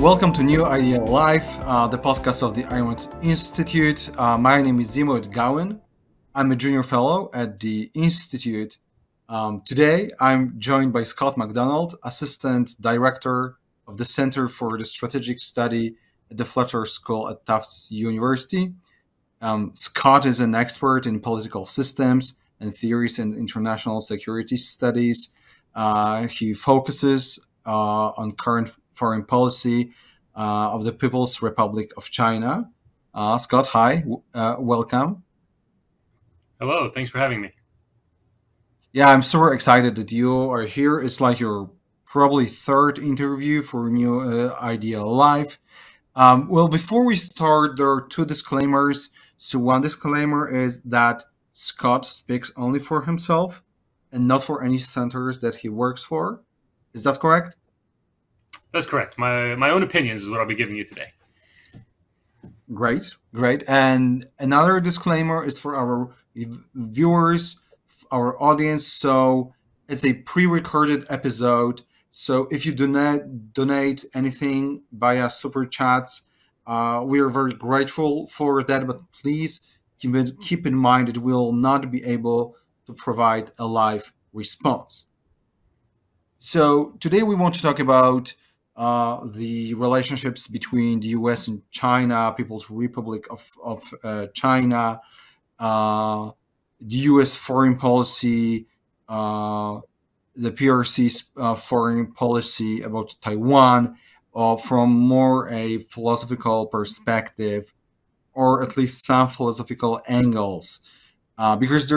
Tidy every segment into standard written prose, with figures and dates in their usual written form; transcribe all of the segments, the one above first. Welcome to New Ideal Live, the podcast of the Ironwood Institute. My name is Ziemowit Gowin. I'm a junior fellow at the Institute. Today, I'm joined by Scott McDonald, Assistant Director of the Center for the Strategic Study at the Fletcher School at Tufts University. Scott is an expert in political systems and theories in international security studies. He focuses on current foreign policy of the People's Republic of China. Scott, hi, welcome. Hello, thanks for having me. Yeah, I'm super excited that you are here. It's like your probably third interview for New Ideal Live. Well, before we start, there are two disclaimers. So one disclaimer is that Scott speaks only for himself and not for any centers that he works for. Is that correct? That's correct. My own opinions is what I'll be giving you today. Great, great. And another disclaimer is for our viewers, our audience. So it's a pre-recorded episode. So if you do not donate anything via super chats, we are very grateful for that. But please keep in mind that we will not be able to provide a live response. So today we want to talk about the relationships between the U.S. and China, People's Republic of China, the U.S. foreign policy, the PRC's foreign policy about Taiwan, from more a philosophical perspective, or at least some philosophical angles, because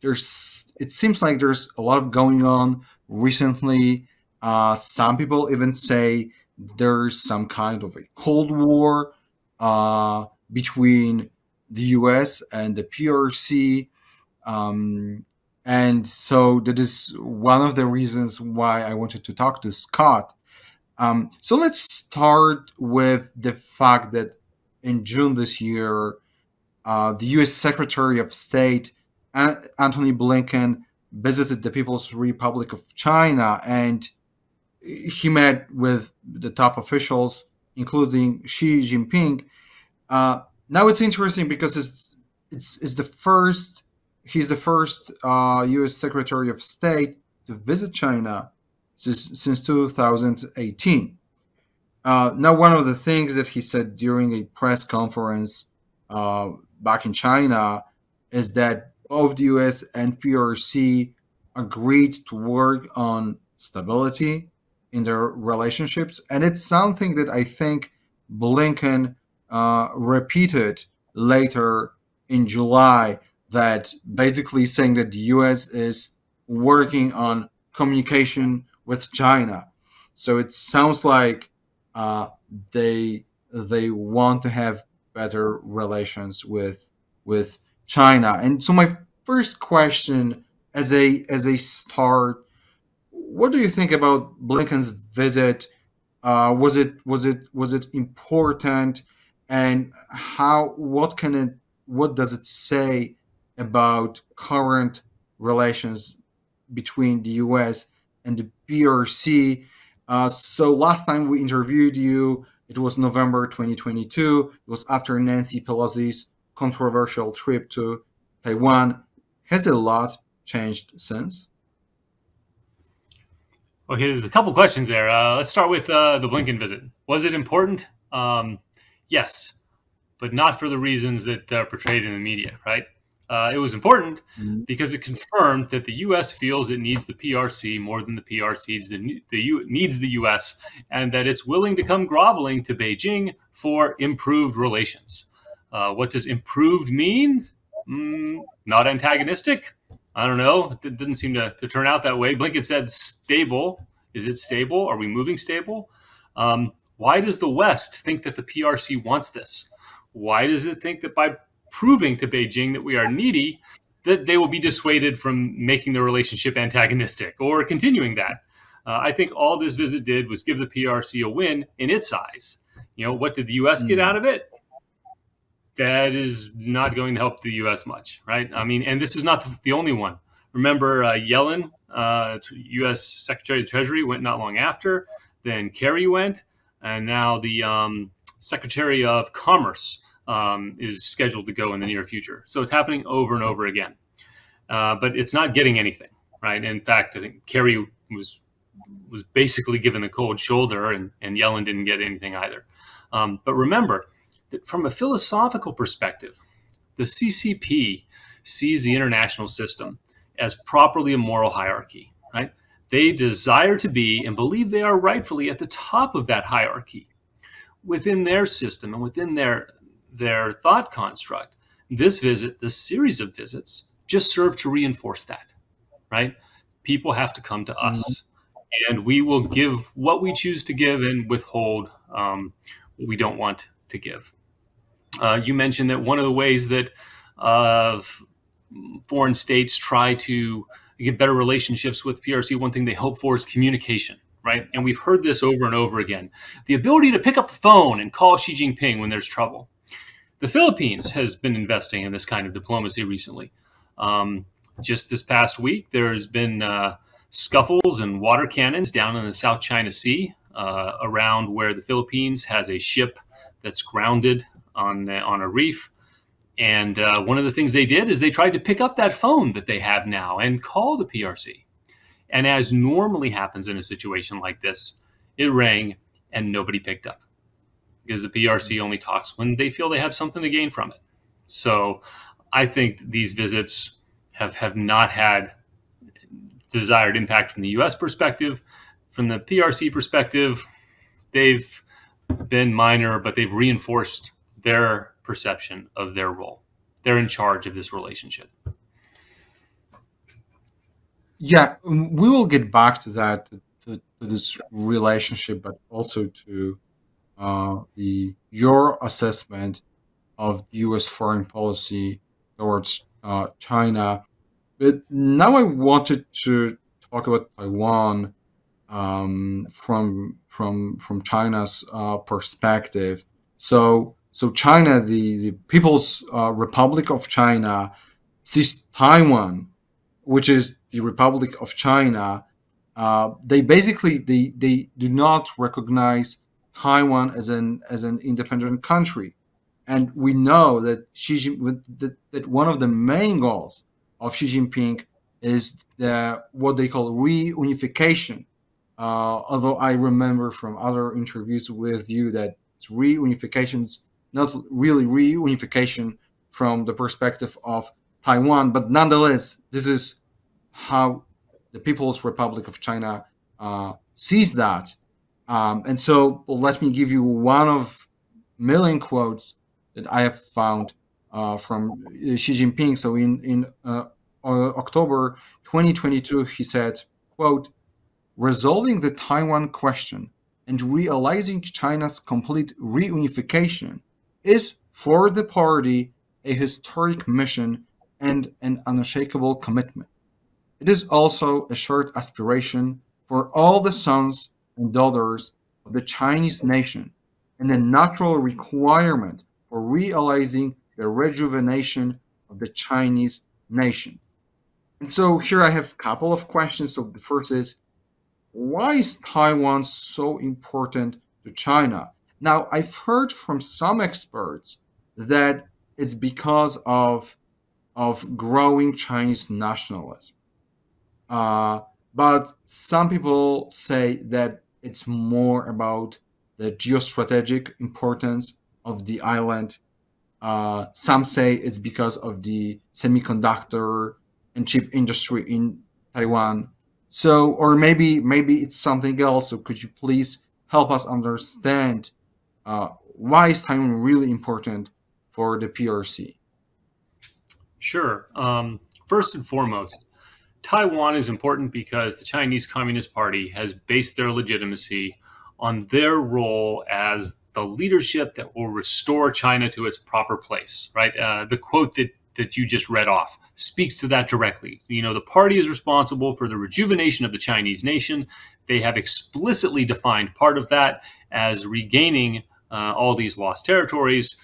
it seems like there's a lot of going on recently. Some people even say there's some kind of a Cold War between the U.S. and the PRC. And so that is one of the reasons why I wanted to talk to Scott. So let's start with the fact that in June this year, the U.S. Secretary of State, Antony Blinken, visited the People's Republic of China, and he met with the top officials, including Xi Jinping. Now it's interesting because it's the first. He's the first U.S. Secretary of State to visit China since 2018. Now, one of the things that he said during a press conference back in China is that both the U.S. and PRC agreed to work on stability in their relationships. And it's something that I think Blinken repeated later in July, that basically saying that the U.S. is working on communication with China. So it sounds like they want to have better relations with China. And so my first question, as a start, what do you think about Blinken's visit? Was it important? And what does it say about current relations between the U.S. and the PRC? So last time we interviewed you, it was November 2022. It was after Nancy Pelosi's controversial trip to Taiwan. Has a lot changed since? Well, here's a couple questions there. Let's start with the Blinken visit. Was it important? Yes, but not for the reasons that are portrayed in the media, right? It was important because it confirmed that the U.S. feels it needs the PRC more than the PRC needs the U.S., and that it's willing to come groveling to Beijing for improved relations. What does improved mean? Not antagonistic? I don't know. It didn't seem to turn out that way. Blinken said stable. Is it stable? Are we moving stable? Why does the West think that the PRC wants this? Why does it think that by proving to Beijing that we are needy, that they will be dissuaded from making the relationship antagonistic or continuing that? I think all this visit did was give the PRC a win in its eyes. You know, what did the U.S. get out of it? That is not going to help the U.S. much, right? I mean, and this is not the only one. Remember Yellen, U.S. Secretary of the Treasury, went not long after. Then Kerry went. And now the Secretary of Commerce is scheduled to go in the near future. So it's happening over and over again. But it's not getting anything, right? In fact, I think Kerry was basically given the cold shoulder, and Yellen didn't get anything either. But remember that from a philosophical perspective, the CCP sees the international system as properly a moral hierarchy, right? They desire to be and believe they are rightfully at the top of that hierarchy. Within their system and within their thought construct, this visit, this series of visits, just serve to reinforce that, right? People have to come to us, and we will give what we choose to give and withhold what we don't want to give. You mentioned that one of the ways that foreign states try to get better relationships with PRC, one thing they hope for is communication, right? And we've heard this over and over again. The ability to pick up the phone and call Xi Jinping when there's trouble. The Philippines has been investing in this kind of diplomacy recently. Just this past week, there's been scuffles and water cannons down in the South China Sea around where the Philippines has a ship that's grounded on a reef. And one of the things they did is they tried to pick up that phone that they have now and call the PRC. And as normally happens in a situation like this, it rang and nobody picked up, because the PRC only talks when they feel they have something to gain from it. So I think these visits have not had desired impact from the US perspective. From the PRC perspective, they've been minor, but they've reinforced their perception of their role. They're in charge of this relationship. Yeah, we will get back to that, to this relationship, but also to your assessment of U.S. foreign policy towards China. But now I wanted to talk about Taiwan from China's perspective. So China, the People's Republic of China, sees Taiwan, which is the Republic of China. They basically they do not recognize Taiwan as an independent country. And we know that that one of the main goals of Xi Jinping is what they call reunification. Although I remember from other interviews with you that it's reunification's not really reunification from the perspective of Taiwan, but nonetheless, this is how the People's Republic of China sees that. And so let me give you one of million quotes that I have found from Xi Jinping. So in October 2022, he said, quote, "Resolving the Taiwan question and realizing China's complete reunification is for the party a historic mission and an unshakable commitment. It is also a shared aspiration for all the sons and daughters of the Chinese nation, and a natural requirement for realizing the rejuvenation of the Chinese nation." And so here I have a couple of questions. So the first is, why is Taiwan so important to China? Now, I've heard from some experts that it's because of growing Chinese nationalism. But some people say that it's more about the geostrategic importance of the island. Some say it's because of the semiconductor and chip industry in Taiwan. So, or maybe it's something else. So could you please help us understand why is Taiwan really important for the PRC? Sure. First and foremost, Taiwan is important because the Chinese Communist Party has based their legitimacy on their role as the leadership that will restore China to its proper place, right? The quote that you just read off speaks to that directly. You know, the party is responsible for the rejuvenation of the Chinese nation. They have explicitly defined part of that as regaining all these lost territories.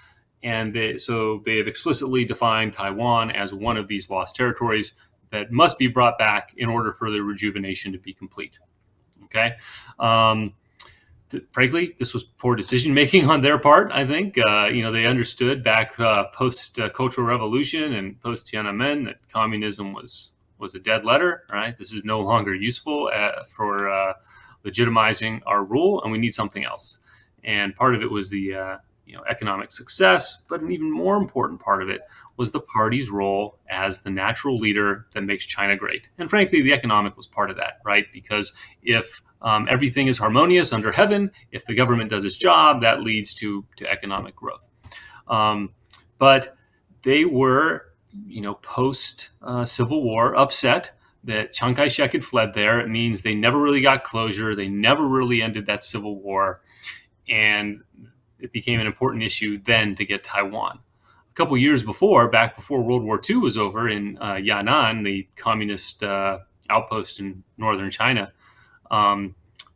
And so they have explicitly defined Taiwan as one of these lost territories that must be brought back in order for the rejuvenation to be complete. Okay. frankly, this was poor decision making on their part. I think they understood back post Cultural Revolution and post Tiananmen that communism was a dead letter. Right, this is no longer useful for legitimizing our rule, and we need something else. And part of it was the economic success, but an even more important part of it was the party's role as the natural leader that makes China great. And frankly, the economic was part of that, right? Because if everything is harmonious under heaven, if the government does its job, that leads to economic growth. But they were, post Civil War upset that Chiang Kai-shek had fled there. It means they never really got closure. They never really ended that civil war. And it became an important issue then to get Taiwan. A couple years before, back before World War II was over in Yan'an, the communist outpost in northern China,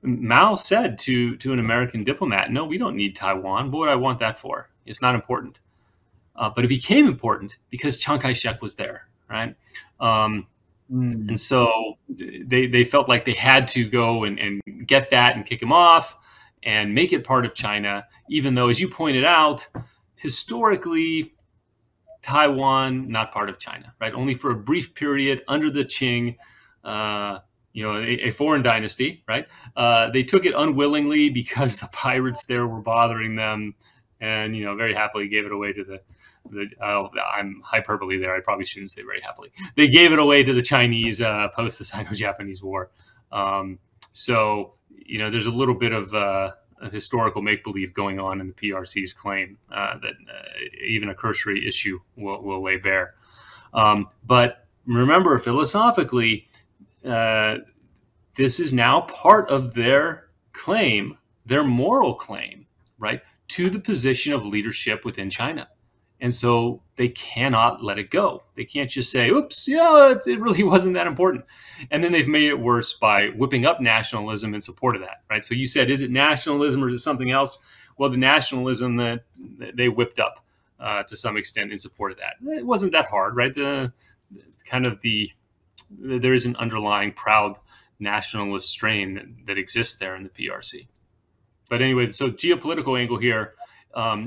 Mao said to an American diplomat, "No, we don't need Taiwan. What would I want that for? It's not important." But it became important because Chiang Kai-shek was there, right? And so they felt like they had to go and get that and kick him off and make it part of China, even though, as you pointed out, historically, Taiwan, not part of China, right? Only for a brief period under the Qing, a foreign dynasty, right? They took it unwillingly because the pirates there were bothering them, and very happily gave it away to I'm hyperbole there. I probably shouldn't say very happily. They gave it away to the Chinese post the Sino-Japanese War. There's a little bit of a historical make-believe going on in the PRC's claim that even a cursory issue will lay bare. But remember, philosophically, this is now part of their claim, their moral claim, right, to the position of leadership within China. And so they cannot let it go. They can't just say, oops, it really wasn't that important. And then they've made it worse by whipping up nationalism in support of that, right? So you said, is it nationalism or is it something else? Well, the nationalism that they whipped up to some extent in support of that, it wasn't that hard, right? There is an underlying proud nationalist strain that exists there in the PRC. But anyway, so geopolitical angle here,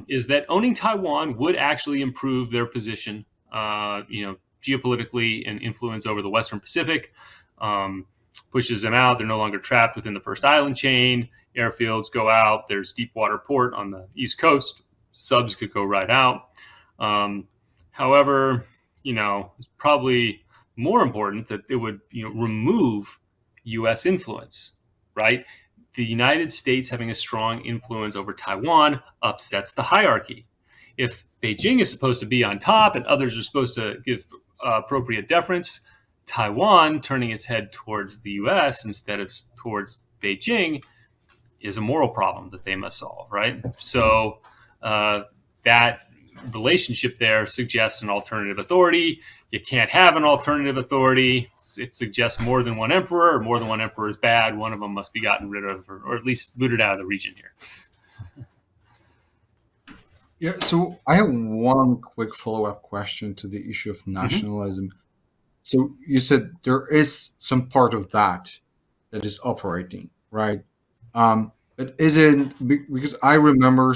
is that owning Taiwan would actually improve their position, geopolitically, and influence over the Western Pacific, pushes them out. They're no longer trapped within the first island chain. Airfields go out. There's deep water port on the East Coast. Subs could go right out. However, it's probably more important that it would, remove U.S. influence, right? The United States having a strong influence over Taiwan upsets the hierarchy. If Beijing is supposed to be on top and others are supposed to give appropriate deference, Taiwan turning its head towards the US instead of towards Beijing is a moral problem that they must solve, right? So that relationship there suggests an alternative authority. You can't have an alternative authority. It suggests more than one emperor, or more than one emperor is bad. One of them must be gotten rid of, or at least booted out of the region here. Yeah, so I have one quick follow-up question to the issue of nationalism. Mm-hmm. So you said there is some part of that is operating, right? It isn't, because I remember,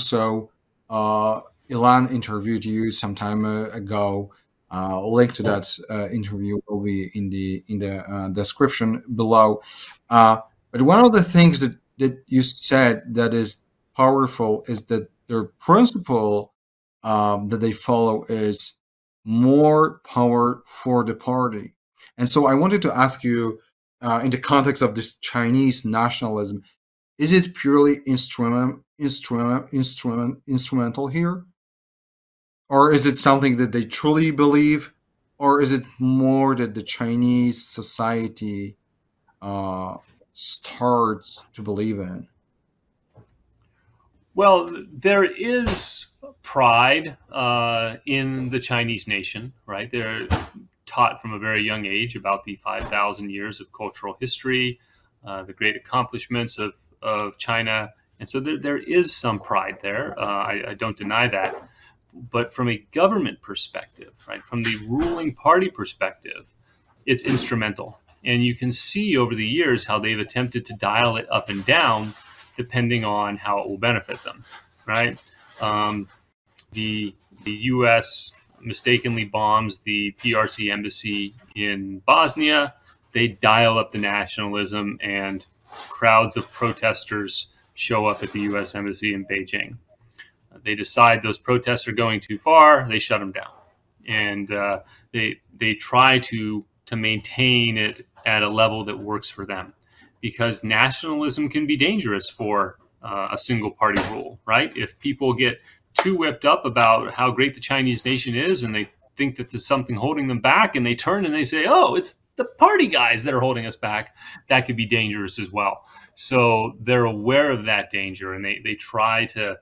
Ilan interviewed you some time ago. A link to that interview will be in the description below. But one of the things that you said that is powerful is that their principle that they follow is more power for the party. And so I wanted to ask you, in the context of this Chinese nationalism, is it purely instrumental here? Or is it something that they truly believe, or is it more that the Chinese society starts to believe in? Well, there is pride in the Chinese nation, right? They're taught from a very young age about the 5,000 years of cultural history, the great accomplishments of China. And so there is some pride there. I don't deny that. But from a government perspective, right, from the ruling party perspective, it's instrumental. And you can see over the years how they've attempted to dial it up and down depending on how it will benefit them, right? The U.S. mistakenly bombs the PRC embassy in Bosnia. They dial up the nationalism, and crowds of protesters show up at the U.S. embassy in Beijing. They decide those protests are going too far. They shut them down, and they try to maintain it at a level that works for them, because nationalism can be dangerous for a single party rule, right? If people get too whipped up about how great the Chinese nation is, and they think that there's something holding them back, and they turn and they say, oh, it's the party guys that are holding us back, that could be dangerous as well. So they're aware of that danger, and they try to,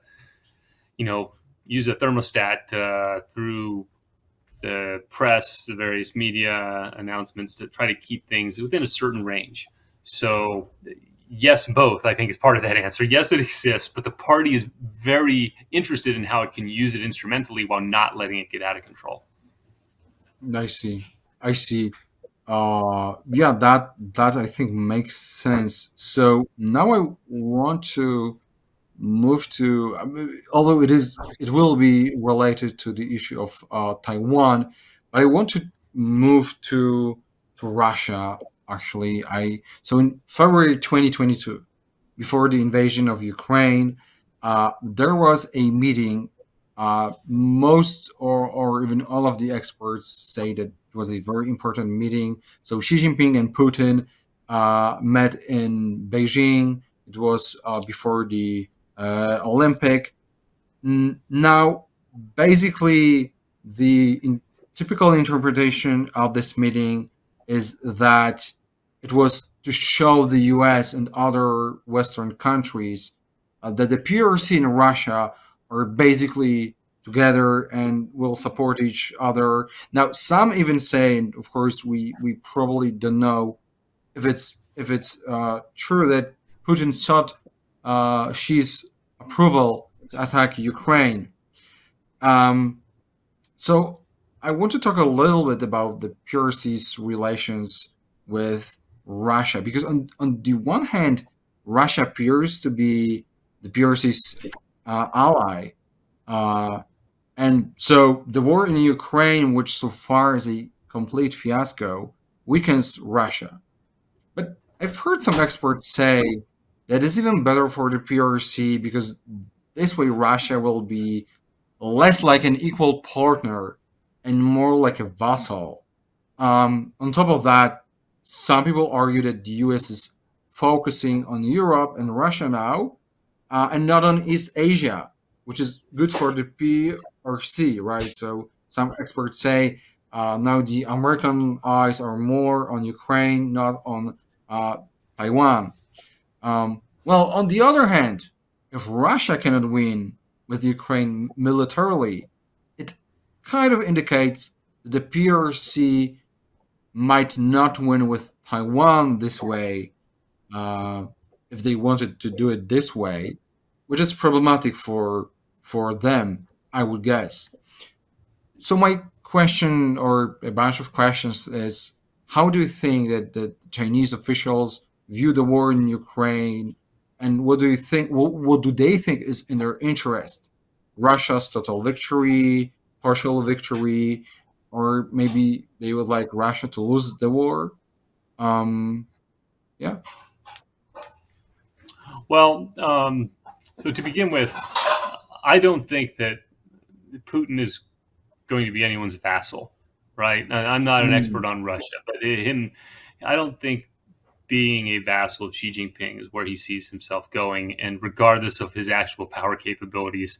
you know, use a thermostat through the press, the various media announcements, to try to keep things within a certain range. So yes, both, I think, is part of that answer. Yes, it exists, but the party is very interested in how it can use it instrumentally while not letting it get out of control. I see. Yeah, that I think makes sense. So now I want to move to, although it will be related to the issue of Taiwan, but I want to move to Russia. Actually, so in February 2022, before the invasion of Ukraine, there was a meeting. Most or even all of the experts say that it was a very important meeting. So Xi Jinping and Putin met in Beijing. It was before the Olympic. Now, basically, the typical interpretation of this meeting is that it was to show the US and other Western countries that the PRC and Russia are basically together and will support each other. Now, some even say, and of course we probably don't know if it's true, that Putin sought Xi's approval to attack Ukraine. So I want to talk a little bit about the PRC's relations with Russia, because on the one hand, Russia appears to be the PRC's ally. And so the war in Ukraine, which so far is a complete fiasco, weakens Russia. But I've heard some experts say that it's even better for the PRC, because this way Russia will be less like an equal partner and more like a vassal. On top of that, some people argue that the US is focusing on Europe and Russia now, and not on East Asia, which is good for the PRC, right? So some experts say now the American eyes are more on Ukraine, not on Taiwan. Well, on the other hand, if Russia cannot win with Ukraine militarily, kind of indicates that the PRC might not win with Taiwan this way, if they wanted to do it this way, which is problematic for them, I would guess. So my question, or a bunch of questions, is how do you think that the Chinese officials view the war in Ukraine, and what do they think is in their interest? Russia's total victory, partial victory, or maybe they would like Russia to lose the war? Yeah. Well, so to begin with, I don't think that Putin is going to be anyone's vassal, right? I'm not an expert on Russia, but I don't think being a vassal of Xi Jinping is where he sees himself going, and regardless of his actual power capabilities,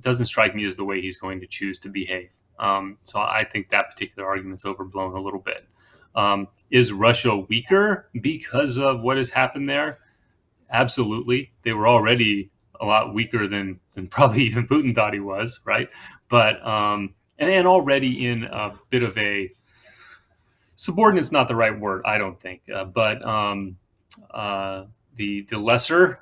doesn't strike me as the way he's going to choose to behave. So I think that particular argument's overblown a little bit. Is Russia weaker because of what has happened there? Absolutely. They were already a lot weaker than probably even Putin thought he was, right? But and already in a bit of a subordinate's not the right word, I don't think. The lesser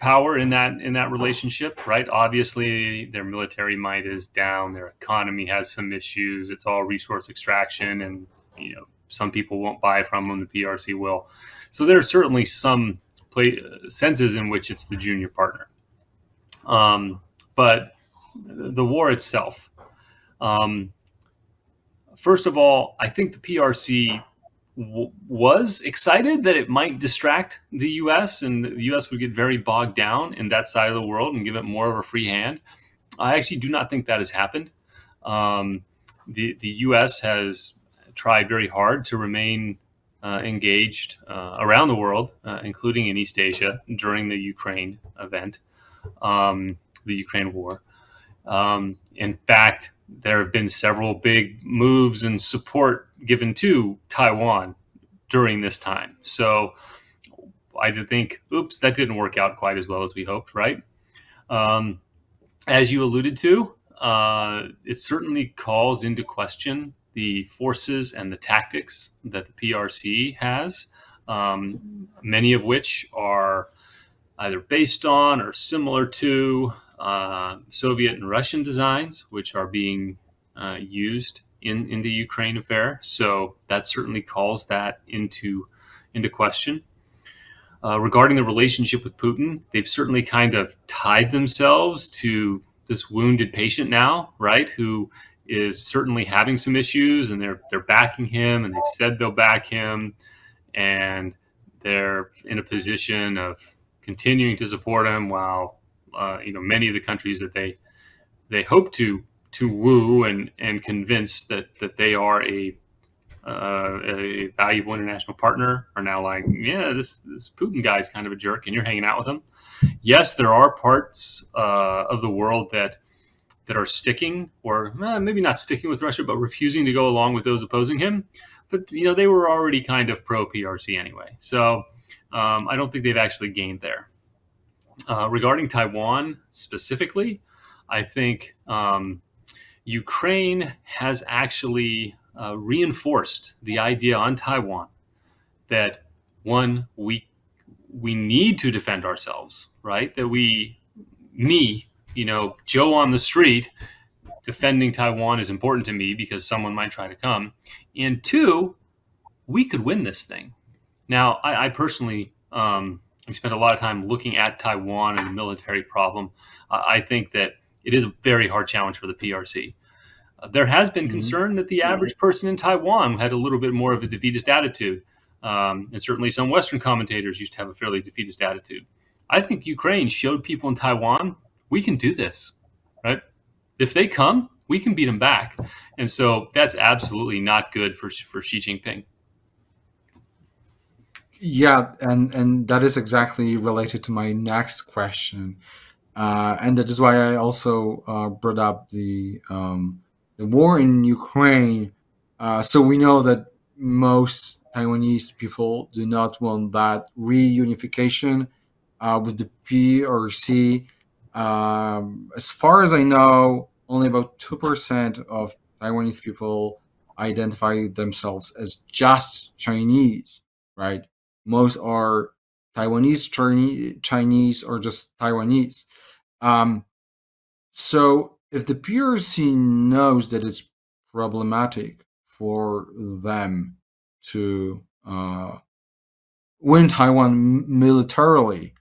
power in that relationship, right? Obviously, their military might is down. Their economy has some issues. It's all resource extraction, and you know, some people won't buy from them. The PRC will. So there are certainly some senses in which it's the junior partner. But the war itself, first of all, I think the PRC was excited that it might distract the US, and the US would get very bogged down in that side of the world and give it more of a free hand. I actually do not think that has happened. The US has tried very hard to remain engaged around the world, including in East Asia during the Ukraine event, the Ukraine war. In fact, there have been several big moves and support given to Taiwan during this time. So I did think, oops, that didn't work out quite as well as we hoped, right? As you alluded to, it certainly calls into question the forces and the tactics that the PRC has, many of which are either based on or similar to Soviet and Russian designs, which are being used in the Ukraine affair. So that certainly calls that into question. Regarding the relationship with Putin, they've certainly kind of tied themselves to this wounded patient now, right, who is certainly having some issues, and they're backing him, and they've said they'll back him, and they're in a position of continuing to support him while many of the countries that they hope to woo and convince that they are a valuable international partner are now like, yeah, this Putin guy's kind of a jerk, and you're hanging out with him. Yes, there are parts of the world that are sticking, or maybe not sticking with Russia, but refusing to go along with those opposing him. But they were already kind of pro-PRC anyway, so I don't think they've actually gained there. Regarding Taiwan specifically, I think Ukraine has actually reinforced the idea on Taiwan that, one, we need to defend ourselves, right? That Joe on the street defending Taiwan is important to me because someone might try to come. And two, we could win this thing. Now, I personally, I spent a lot of time looking at Taiwan and the military problem. I think that it is a very hard challenge for the PRC. There has been concern that the average person in Taiwan had a little bit more of a defeatist attitude. And certainly some Western commentators used to have a fairly defeatist attitude. I think Ukraine showed people in Taiwan, we can do this, right? If they come, we can beat them back. And so that's absolutely not good for Xi Jinping. Yeah, and that is exactly related to my next question, and that is why I also brought up the war in Ukraine. So we know that most Taiwanese people do not want that reunification with the PRC. As far as I know, only about 2% of Taiwanese people identify themselves as just Chinese, right? Most are Taiwanese, Chinese, or just Taiwanese. So if the PRC knows that it's problematic for them to win Taiwan militarily,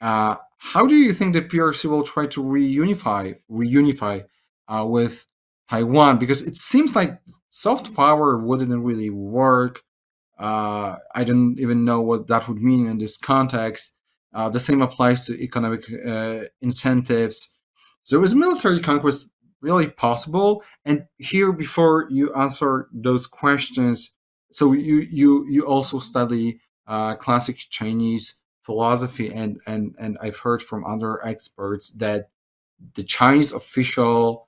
how do you think the PRC will try to reunify with Taiwan? Because it seems like soft power wouldn't really work. I don't even know what that would mean in this context. The same applies to economic incentives. So is military conquest really possible? And here, before you answer those questions, so you also study classic Chinese philosophy, and I've heard from other experts that the Chinese officials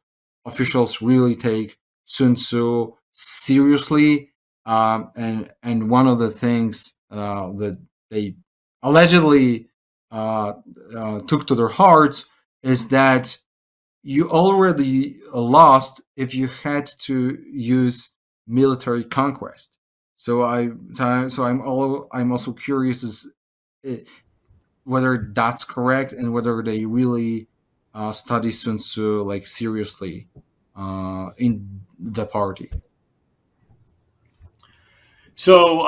really take Sun Tzu seriously. And one of the things that they allegedly took to their hearts is that you already lost if you had to use military conquest. So I'm also curious as whether that's correct and whether they really study Sun Tzu like seriously in the party. So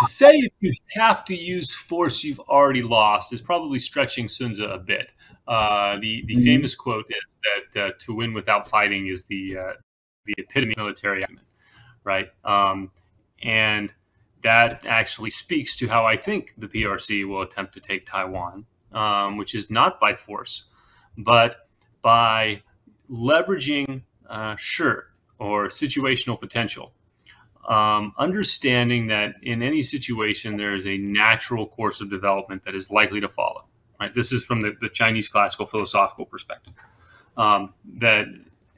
to say if you have to use force you've already lost is probably stretching Sun Tzu a bit. The mm-hmm. famous quote is that to win without fighting is the epitome of military acumen, right? And that actually speaks to how I think the PRC will attempt to take Taiwan, which is not by force, but by leveraging or situational potential. Understanding that in any situation, there is a natural course of development that is likely to follow. Right? This is from the Chinese classical philosophical perspective.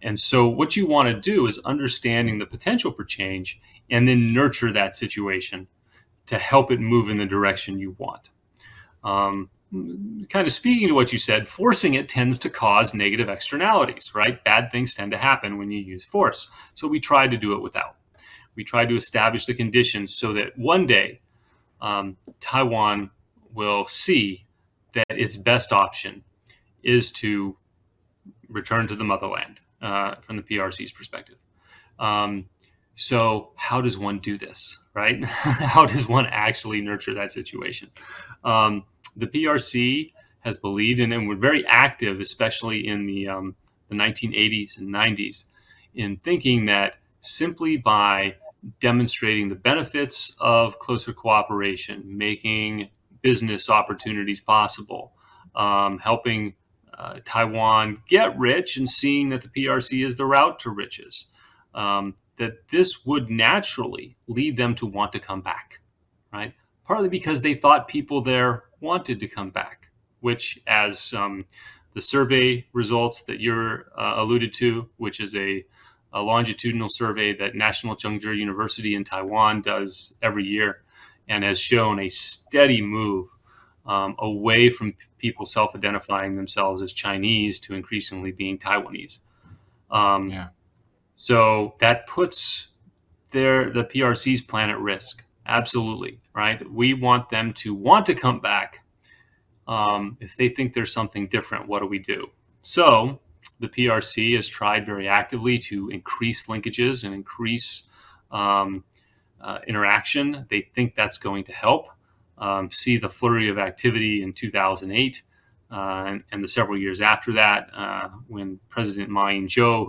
And so what you want to do is understanding the potential for change and then nurture that situation to help it move in the direction you want. Kind of speaking to what you said, forcing it tends to cause negative externalities, right? Bad things tend to happen when you use force. So we try to do it without. We try to establish the conditions so that one day Taiwan will see that its best option is to return to the motherland from the PRC's perspective. So how does one do this, right? How does one actually nurture that situation? The PRC has believed in, and were very active, especially in the 1980s and 90s, in thinking that simply by demonstrating the benefits of closer cooperation, making business opportunities possible, helping Taiwan get rich and seeing that the PRC is the route to riches, that this would naturally lead them to want to come back, right? Partly because they thought people there wanted to come back, which as the survey results that you're alluded to, which is a longitudinal survey that National Zhengzhi University in Taiwan does every year and has shown a steady move away from people self-identifying themselves as Chinese to increasingly being Taiwanese. So that puts the PRC's plan at risk. Absolutely, right? We want them to want to come back. If they think there's something different, what do we do? So the PRC has tried very actively to increase linkages and increase interaction. They think that's going to help. See the flurry of activity in 2008 and the several years after that when President Ma Ying-jeou,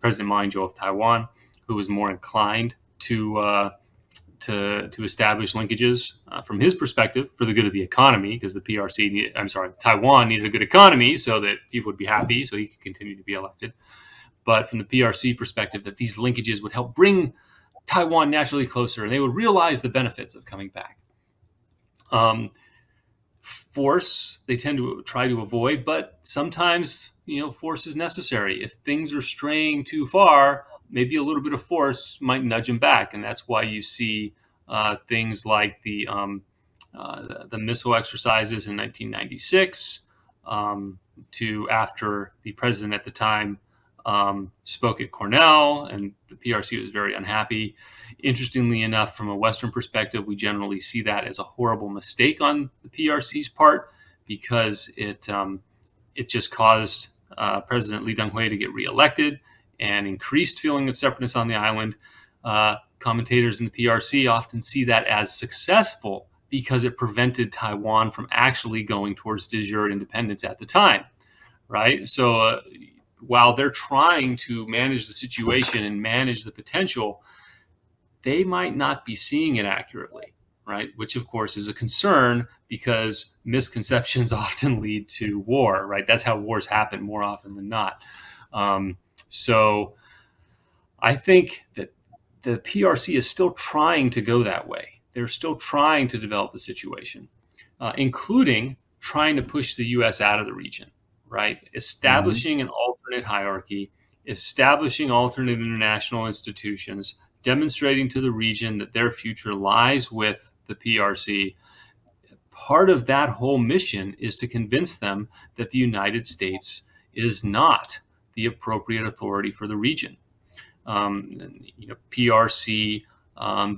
President Ma Ying-jeou of Taiwan, who was more inclined to establish linkages from his perspective for the good of the economy, because the Taiwan needed a good economy so that people would be happy, so he could continue to be elected. But from the PRC perspective, that these linkages would help bring Taiwan naturally closer, and they would realize the benefits of coming back. Force, they tend to try to avoid, but sometimes, force is necessary. If things are straying too far, maybe a little bit of force might nudge them back. And that's why you see things like the missile exercises in 1996 after the president at the time spoke at Cornell, and the PRC was very unhappy. Interestingly enough, from a Western perspective, we generally see that as a horrible mistake on the PRC's part, because it just caused President Lee Teng-hui to get reelected and increased feeling of separateness on the island. Commentators in the PRC often see that as successful because it prevented Taiwan from actually going towards de jure independence at the time, right? So while they're trying to manage the situation and manage the potential, they might not be seeing it accurately, right? Which of course is a concern, because misconceptions often lead to war, right? That's how wars happen more often than not. So I think that the PRC is still trying to go that way. They're still trying to develop the situation, including trying to push the U.S. out of the region, right? Establishing an alternate hierarchy, establishing alternate international institutions, demonstrating to the region that their future lies with the PRC. Part of that whole mission is to convince them that the United States is not the appropriate authority for the region. PRC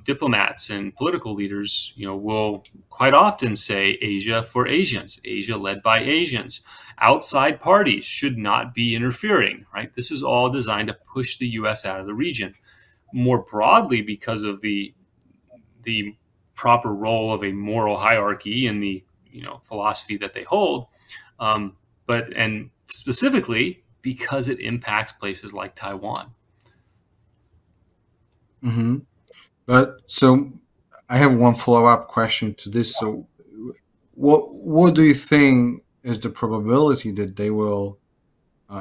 diplomats and political leaders, will quite often say Asia for Asians, Asia led by Asians. Outside parties should not be interfering, right? This is all designed to push the U.S. out of the region. More broadly, because of the the proper role of a moral hierarchy in the, you know, philosophy that they hold. But, and specifically because it impacts places like Taiwan. Mm-hmm. But so I have one follow-up question to this. So what do you think is the probability that they will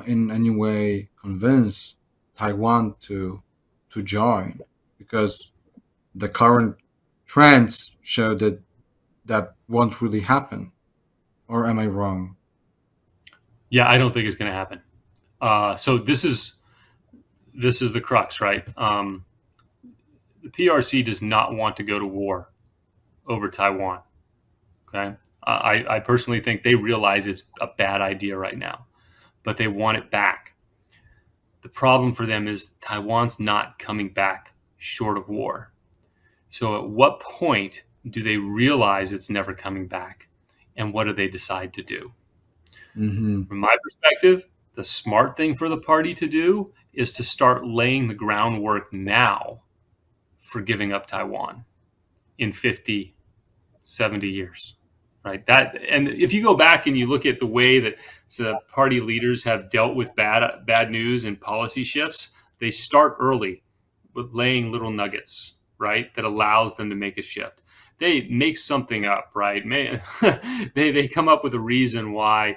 in any way convince Taiwan to join? Because the current trends show that that won't really happen. Or am I wrong? Yeah, I don't think it's going to happen. So this is the crux, right? The PRC does not want to go to war over Taiwan. Okay, I personally think they realize it's a bad idea right now, but they want it back. The problem for them is Taiwan's not coming back short of war. So at what point do they realize it's never coming back? And what do they decide to do? Mm-hmm. From my perspective, the smart thing for the party to do is to start laying the groundwork now for giving up Taiwan in 50, 70 years, right? That, and if you go back and you look at the way that the party leaders have dealt with bad news and policy shifts, they start early with laying little nuggets, right? That allows them to make a shift. They make something up, right? They come up with a reason why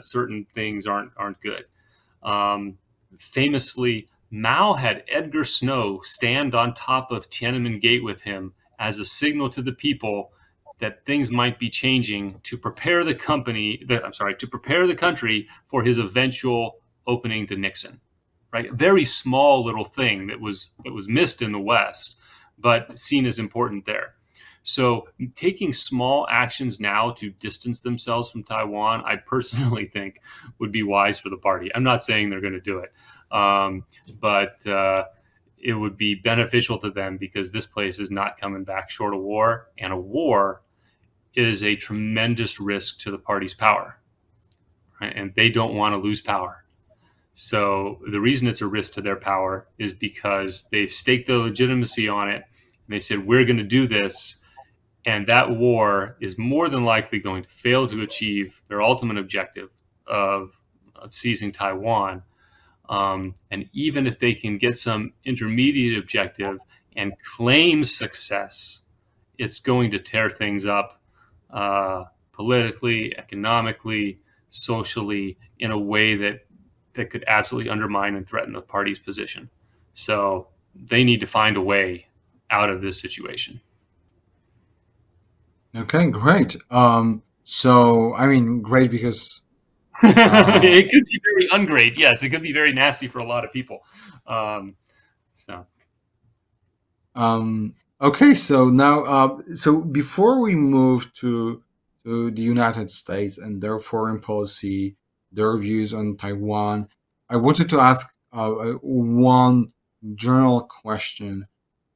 certain things aren't good. Famously, Mao had Edgar Snow stand on top of Tiananmen Gate with him as a signal to the people that things might be changing to prepare the country for his eventual opening to Nixon, right? A very small little thing that was missed in the West, but seen as important there. So taking small actions now to distance themselves from Taiwan, I personally think would be wise for the party. I'm not saying they're going to do it, but it would be beneficial to them because this place is not coming back short of war, and a war is a tremendous risk to the party's power, right? And they don't want to lose power. So the reason it's a risk to their power is because they've staked their legitimacy on it, and they said, we're going to do this. And that war is more than likely going to fail to achieve their ultimate objective of seizing Taiwan. And even if they can get some intermediate objective and claim success, it's going to tear things up politically, economically, socially, in a way that could absolutely undermine and threaten the party's position. So they need to find a way out of this situation. Okay, great. So, I mean, great because... it could be very ungreat, yes. It could be very nasty for a lot of people. Okay, so now, so before we move to the United States and their foreign policy, their views on Taiwan, I wanted to ask one general question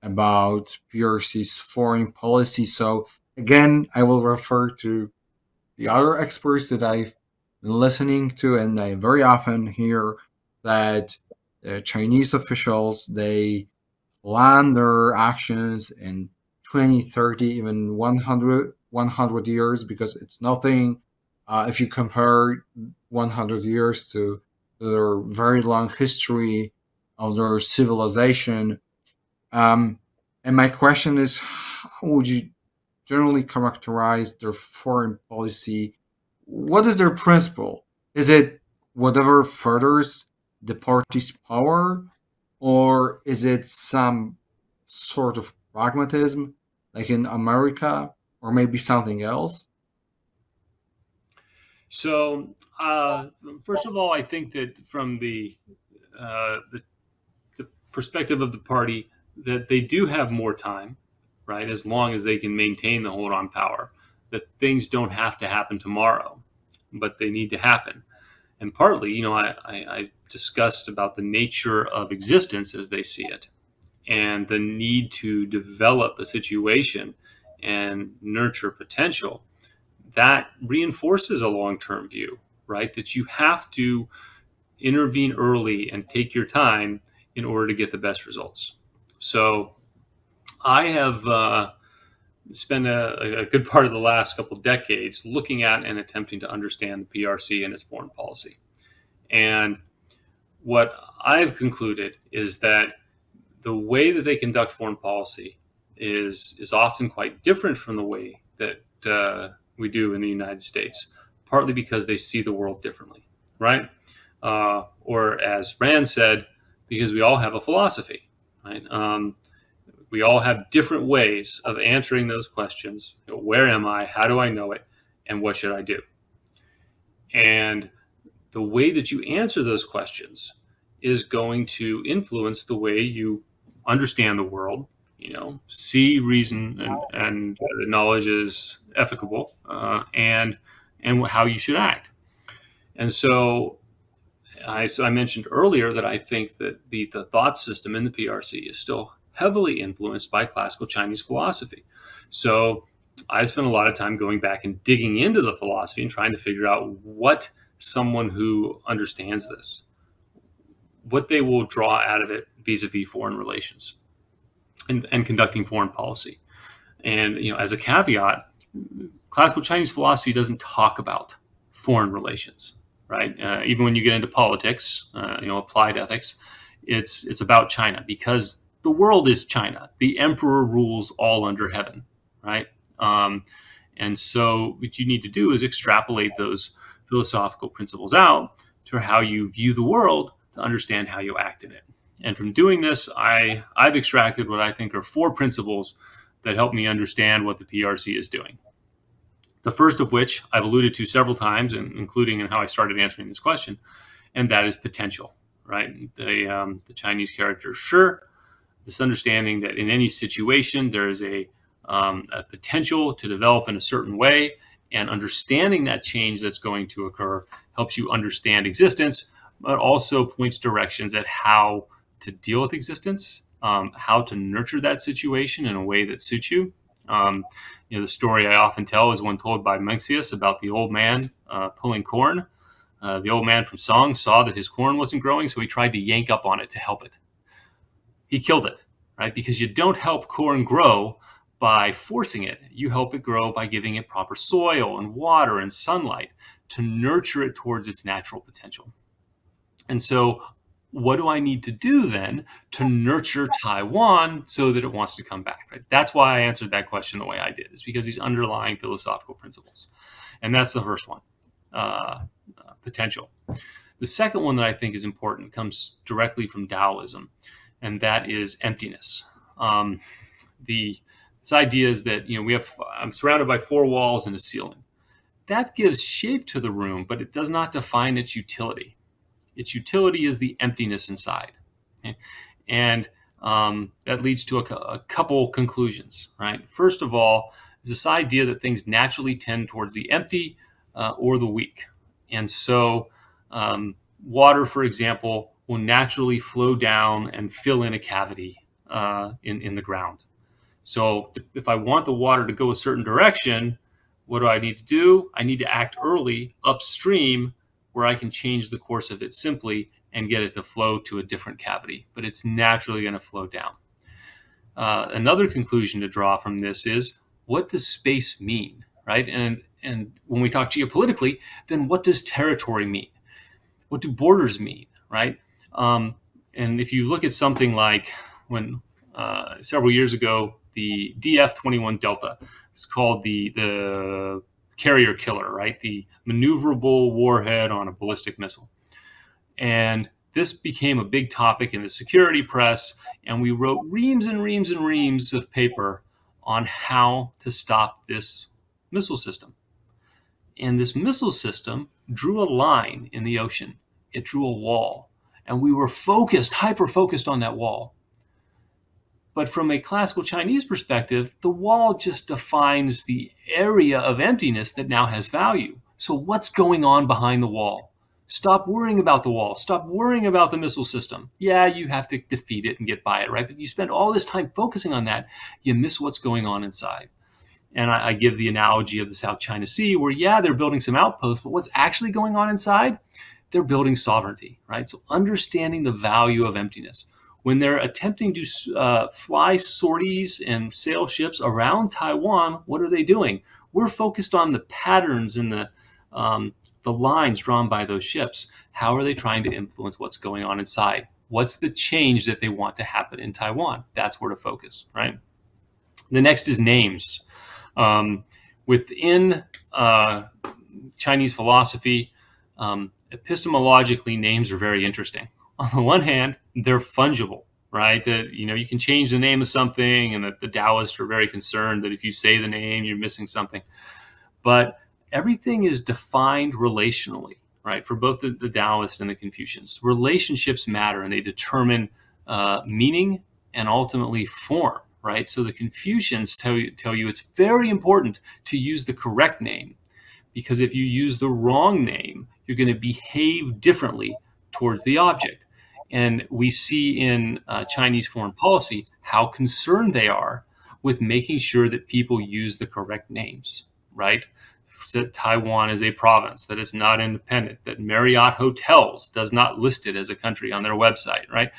about PRC's foreign policy. So, again, I will refer to the other experts that I've been listening to, and I very often hear that Chinese officials, they plan their actions in 20, 30, even 100 years, because it's nothing if you compare 100 years to their very long history of their civilization. And my question is, how would you generally characterize their foreign policy? What is their principle? Is it whatever furthers the party's power, or is it some sort of pragmatism, like in America, or maybe something else? So, first of all, I think that from the perspective of the party, that they do have more time, right? As long as they can maintain the hold on power, that things don't have to happen tomorrow, but they need to happen. And partly, you know, I discussed about the nature of existence as they see it, and the need to develop a situation and nurture potential. That reinforces a long-term view, right? That you have to intervene early and take your time in order to get the best results. So I have spent a good part of the last couple of decades looking at and attempting to understand the PRC and its foreign policy. And what I've concluded is that the way that they conduct foreign policy is often quite different from the way that we do in the United States, partly because they see the world differently, right? Or as Rand said, because we all have a philosophy, right? We all have different ways of answering those questions. You know, where am I? How do I know it? And what should I do? And the way that you answer those questions is going to influence the way you understand the world, you know, see reason and knowledge is efficable, and how you should act. And so I mentioned earlier that I think that the thought system in the PRC is still heavily influenced by classical Chinese philosophy. So I spent a lot of time going back and digging into the philosophy and trying to figure out what someone who understands this, what they will draw out of it vis-a-vis foreign relations and conducting foreign policy. And, you know, as a caveat, classical Chinese philosophy doesn't talk about foreign relations, right? Even when you get into politics, you know, applied ethics, it's about China because the world is China. The emperor rules all under heaven, right? And so what you need to do is extrapolate those philosophical principles out to how you view the world to understand how you act in it. And from doing this, I've extracted what I think are four principles that help me understand what the PRC is doing. The first of which I've alluded to several times, including in how I started answering this question, and that is potential, right? The Chinese character, sure, this understanding that in any situation, there is a potential to develop in a certain way, and understanding that change that's going to occur helps you understand existence, but also points directions at how to deal with existence, how to nurture that situation in a way that suits you. You know, the story I often tell is one told by Mencius about the old man pulling corn. The old man from Song saw that his corn wasn't growing, so he tried to yank up on it to help it. He killed it, right? Because you don't help corn grow by forcing it. You help it grow by giving it proper soil and water and sunlight to nurture it towards its natural potential. And so what do I need to do then to nurture Taiwan so that it wants to come back, right? That's why I answered that question the way I did, is because these underlying philosophical principles. And that's the first one, potential. The second one that I think is important comes directly from Taoism, and that is emptiness. This idea is that, you know, I'm surrounded by four walls and a ceiling. That gives shape to the room, but it does not define its utility. Its utility is the emptiness inside. Okay? And that leads to a couple conclusions, right? First of all, this idea that things naturally tend towards the empty or the weak. And so water, for example, will naturally flow down and fill in a cavity in the ground. So if I want the water to go a certain direction, what do I need to do? I need to act early upstream where I can change the course of it simply and get it to flow to a different cavity, but it's naturally going to flow down. Another conclusion to draw from this is, what does space mean, right? And when we talk geopolitically, then what does territory mean? What do borders mean, right? And if you look at something like when several years ago, the DF-21 Delta, it's called the carrier killer, right? The maneuverable warhead on a ballistic missile. And this became a big topic in the security press. And we wrote reams and reams and reams of paper on how to stop this missile system. And this missile system drew a line in the ocean. It drew a wall. And we were focused, hyper-focused on that wall. But from a classical Chinese perspective, the wall just defines the area of emptiness that now has value. So what's going on behind the wall? Stop worrying about the wall. Stop worrying about the missile system. Yeah, you have to defeat it and get by it, right? But you spend all this time focusing on that, you miss what's going on inside. And I give the analogy of the South China Sea where, yeah, they're building some outposts, but what's actually going on inside? They're building sovereignty, right? So understanding the value of emptiness. when they're attempting to fly sorties and sail ships around Taiwan, what are they doing? We're focused on the patterns and the lines drawn by those ships. How are they trying to influence what's going on inside? What's the change that they want to happen in Taiwan? That's where to focus, right? The next is names. Within Chinese philosophy, epistemologically, names are very interesting. On the one hand, they're fungible, right? You can change the name of something, and that the Taoists are very concerned that if you say the name, you're missing something. But everything is defined relationally, right? For both the Taoists and the Confucians, relationships matter, and they determine meaning and ultimately form, right? So the Confucians tell you it's very important to use the correct name, because if you use the wrong name, you're going to behave differently towards the object. And we see in Chinese foreign policy how concerned they are with making sure that people use the correct names, right? That Taiwan is a province, that it's not independent, that Marriott Hotels does not list it as a country on their website, right?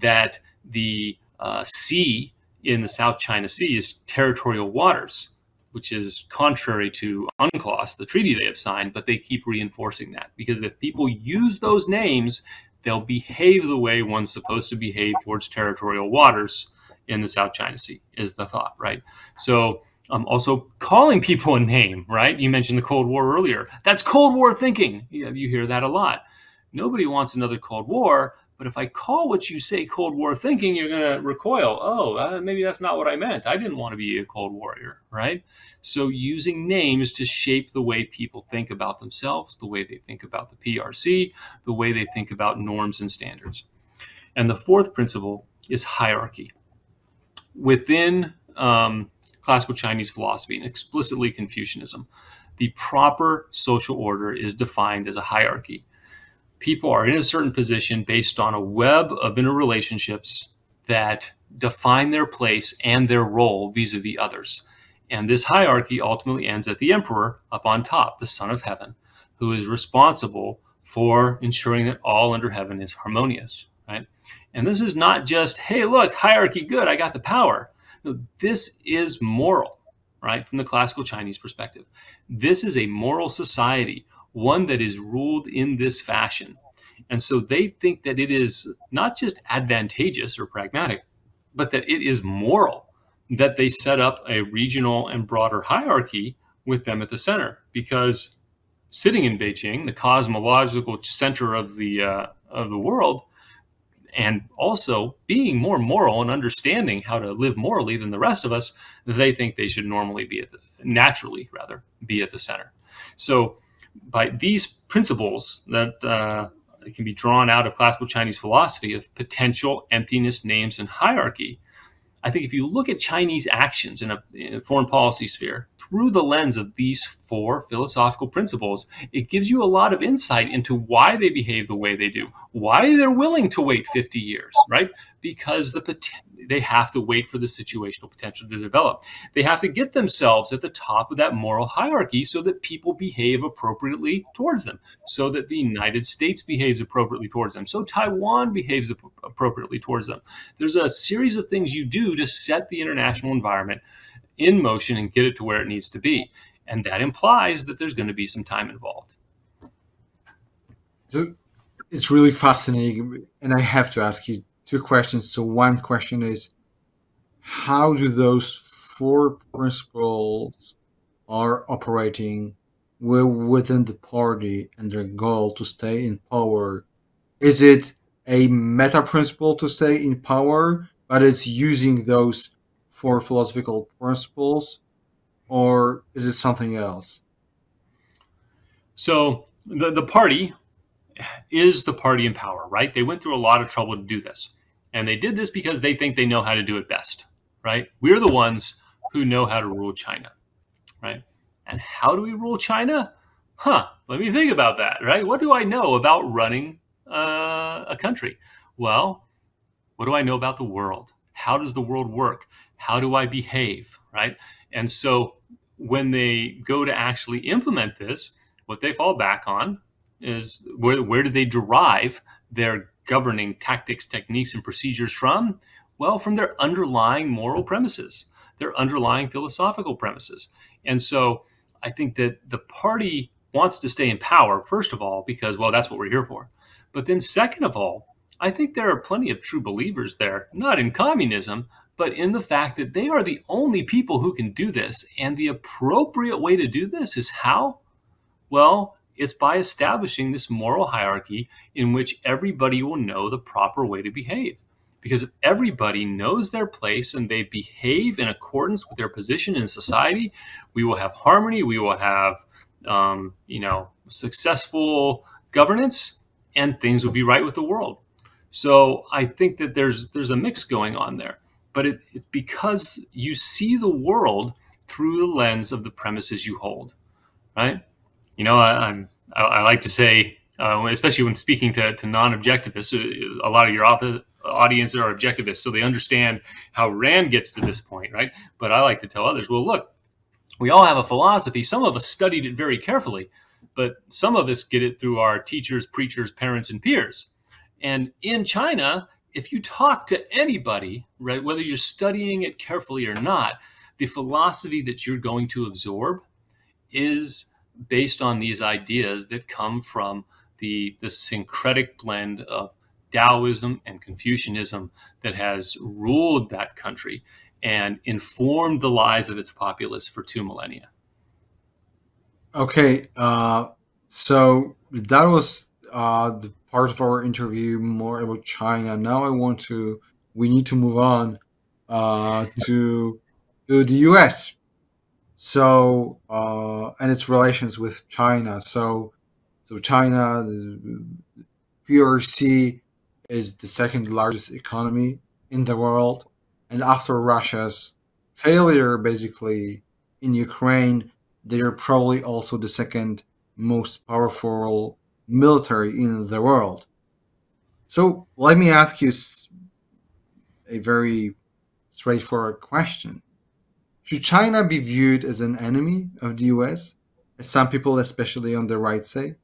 That the sea in the South China Sea is territorial waters, which is contrary to UNCLOS, the treaty they have signed, but they keep reinforcing that, because if people use those names, they'll behave the way one's supposed to behave towards territorial waters in the South China Sea, is the thought, right? So also calling people a name, right? You mentioned the Cold War earlier. That's Cold War thinking. You hear that a lot. Nobody wants another Cold War, but if I call what you say Cold War thinking, you're going to recoil. Maybe that's not what I meant. I didn't want to be a Cold Warrior, right? So using names to shape the way people think about themselves, the way they think about the PRC, the way they think about norms and standards. And the fourth principle is hierarchy. Within classical Chinese philosophy and explicitly Confucianism, the proper social order is defined as a hierarchy. People are in a certain position based on a web of interrelationships that define their place and their role vis-a-vis others. And this hierarchy ultimately ends at the emperor up on top, the son of heaven, who is responsible for ensuring that all under heaven is harmonious, right? And this is not just, hey, look, hierarchy, good, I got the power. No, this is moral, right? From the classical Chinese perspective, this is a moral society, one that is ruled in this fashion. And so they think that it is not just advantageous or pragmatic, but that it is moral that they set up a regional and broader hierarchy with them at the center. Because sitting in Beijing, the cosmological center of the world, and also being more moral and understanding how to live morally than the rest of us, they think they should naturally be at the center. So by these principles that can be drawn out of classical Chinese philosophy of potential, emptiness, names, and hierarchy, I think if you look at Chinese actions in a foreign policy sphere through the lens of these four philosophical principles, it gives you a lot of insight into why they behave the way they do, why they're willing to wait 50 years, right? Because they have to wait for the situational potential to develop. They have to get themselves at the top of that moral hierarchy so that people behave appropriately towards them, so that the United States behaves appropriately towards them, so Taiwan behaves appropriately towards them. There's a series of things you do to set the international environment in motion and get it to where it needs to be. And that implies that there's going to be some time involved. So it's really fascinating. And I have to ask you two questions. So one question is, how do those four principles are operating within the party and their goal to stay in power? Is it a meta principle to stay in power, but it's using those four philosophical principles, or is it something else? So the party is the party in power, right? They went through a lot of trouble to do this. And they did this because they think they know how to do it best, right? We're the ones who know how to rule China, right? And how do we rule China? Let me think about that, right? What do I know about running a country? Well, what do I know about the world? How does the world work? How do I behave, right? And so when they go to actually implement this, what they fall back on is where do they derive their governing tactics, techniques, and procedures from? Well, from their underlying moral premises, their underlying philosophical premises. And so I think that the party wants to stay in power, first of all, because, well, that's what we're here for. But then second of all, I think there are plenty of true believers there, not in communism, but in the fact that they are the only people who can do this. And the appropriate way to do this is how? Well, it's by establishing this moral hierarchy in which everybody will know the proper way to behave. Because if everybody knows their place and they behave in accordance with their position in society, we will have harmony, we will have successful governance, and things will be right with the world. So I think that there's a mix going on there. But it's because you see the world through the lens of the premises you hold, right? You know, I like to say, especially when speaking to non-objectivists, a lot of your audience are objectivists, so they understand how Rand gets to this point, right? But I like to tell others, well, look, we all have a philosophy. Some of us studied it very carefully, but some of us get it through our teachers, preachers, parents, and peers. And in China, if you talk to anybody, right, whether you're studying it carefully or not, the philosophy that you're going to absorb is based on these ideas that come from the syncretic blend of Taoism and Confucianism that has ruled that country and informed the lives of its populace for 2 millennia. Okay, so that was the part of our interview more about China. Now we need to move on to the US. So, and its relations with China. So China, the PRC, is the second largest economy in the world. And after Russia's failure, basically, in Ukraine, they are probably also the second most powerful military in the world. So let me ask you a very straightforward question. Should China be viewed as an enemy of the US, as some people, especially on the right, say?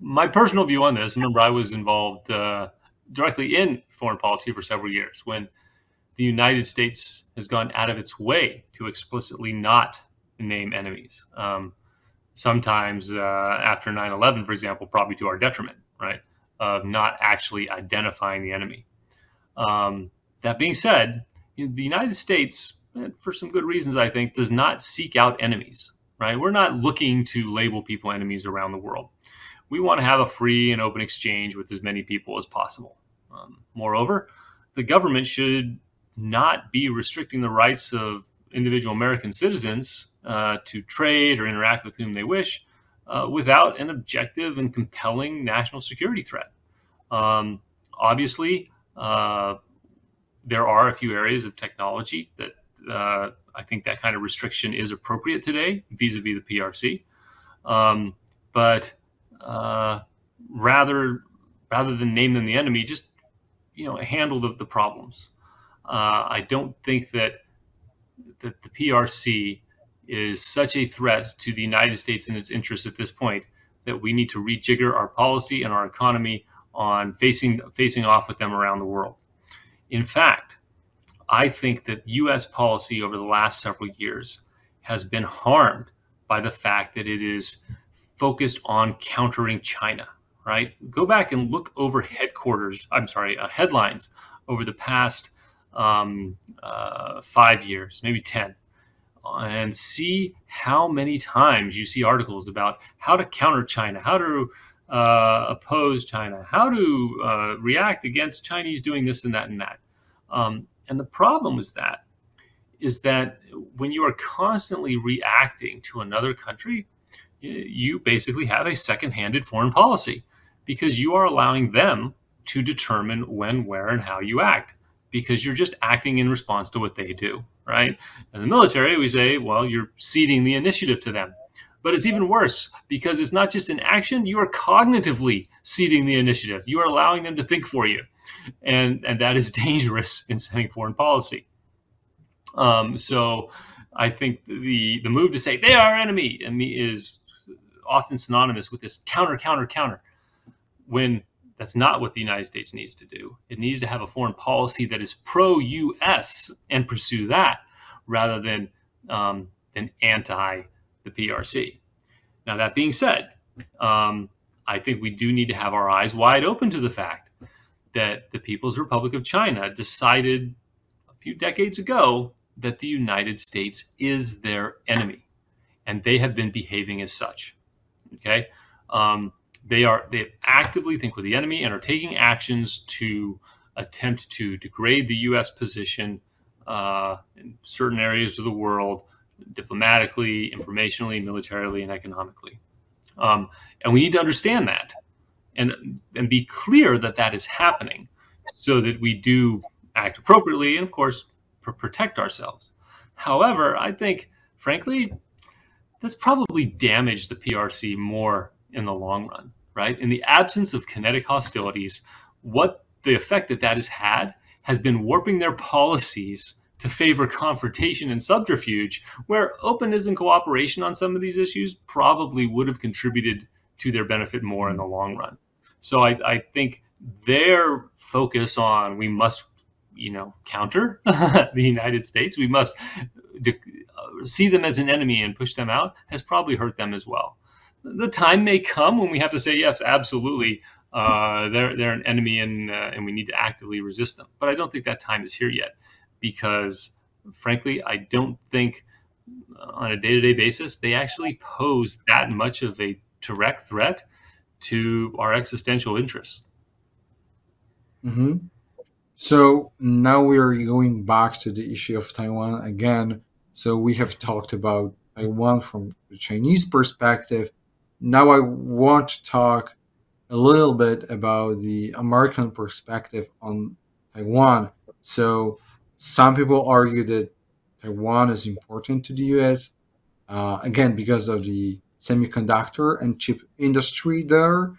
My personal view on this, remember, I was involved directly in foreign policy for several years when the United States has gone out of its way to explicitly not name enemies. Sometimes after 9/11, for example, probably to our detriment, right, of not actually identifying the enemy. That being said, the United States, for some good reasons, I think, does not seek out enemies, right? We're not looking to label people enemies around the world. We want to have a free and open exchange with as many people as possible. Moreover, the government should not be restricting the rights of individual American citizens to trade or interact with whom they wish without an objective and compelling national security threat. Obviously, there are a few areas of technology that I think that kind of restriction is appropriate today vis-a-vis the PRC. But rather than name them the enemy, just, handle the problems. I don't think that the PRC is such a threat to the United States and its interests at this point that we need to rejigger our policy and our economy on facing off with them around the world. In fact, I think that U.S. policy over the last several years has been harmed by the fact that it is focused on countering China, right? Go back and look over headlines over the past 5 years, maybe 10, and see how many times you see articles about how to counter China, how to oppose China, how to react against Chinese doing this and that and that. And the problem with that is that when you are constantly reacting to another country, you basically have a second-handed foreign policy because you are allowing them to determine when, where, and how you act because you're just acting in response to what they do, right? In the military, we say, well, you're ceding the initiative to them. But it's even worse because it's not just in action, you are cognitively ceding the initiative. You are allowing them to think for you. And that is dangerous in setting foreign policy. So I think the move to say they are our enemy is often synonymous with this counter, counter, counter. when that's not what the United States needs to do. It needs to have a foreign policy that is pro-US and pursue that rather than anti the PRC. Now, that being said, I think we do need to have our eyes wide open to the fact that the People's Republic of China decided a few decades ago that the United States is their enemy, and they have been behaving as such. Okay, they actively think we're the enemy and are taking actions to attempt to degrade the U.S. position in certain areas of the world, diplomatically, informationally, militarily, and economically. And we need to understand that and be clear that that is happening so that we do act appropriately and, of course, protect ourselves. However, I think, frankly, that's probably damaged the PRC more in the long run, right? In the absence of kinetic hostilities, what the effect that has had has been warping their policies to favor confrontation and subterfuge, where openness and cooperation on some of these issues probably would have contributed to their benefit more in the long run. So I think their focus on we must, counter the United States, we must see them as an enemy and push them out, has probably hurt them as well. The time may come when we have to say, yes, absolutely, they're an enemy and we need to actively resist them. But I don't think that time is here yet, because frankly, I don't think on a day-to-day basis, they actually pose that much of a direct threat to our existential interests. Mm-hmm. So now we are going back to the issue of Taiwan again. So we have talked about Taiwan from the Chinese perspective. Now I want to talk a little bit about the American perspective on Taiwan. So some people argue that Taiwan is important to the U.S., again, because of the semiconductor and chip industry there.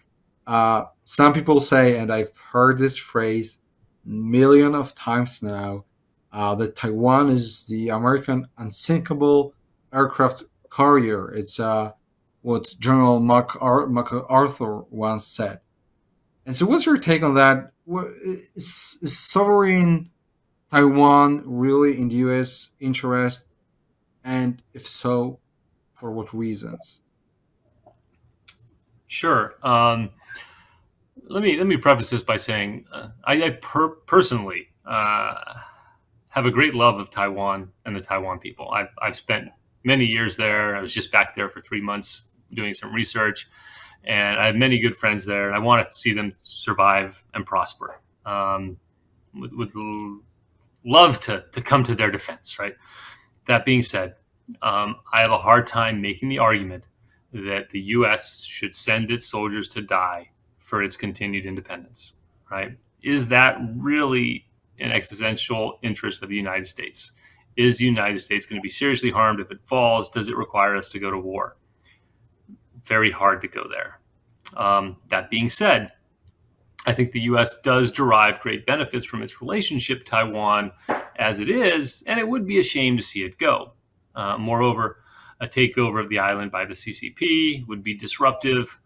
Some people say, and I've heard this phrase millions of times now, that Taiwan is the American unsinkable aircraft carrier. It's what General MacArthur once said. And so what's your take on that? Is sovereign Taiwan really in the U.S. interest, and if so, for what reasons? Sure. Let me preface this by saying I personally have a great love of Taiwan and the Taiwan people. I've spent many years there. I was just back there for 3 months doing some research, and I have many good friends there, and I want to see them survive and prosper. With love to come to their defense, right? That being said, I have a hard time making the argument that the U.S. should send its soldiers to die for its continued independence, right? Is that really an existential interest of the United States? Is the United States going to be seriously harmed if it falls? Does it require us to go to war? Very hard to go there. That being said, I think the U.S. does derive great benefits from its relationship to Taiwan as it is, and it would be a shame to see it go. Moreover, a takeover of the island by the CCP would be disruptive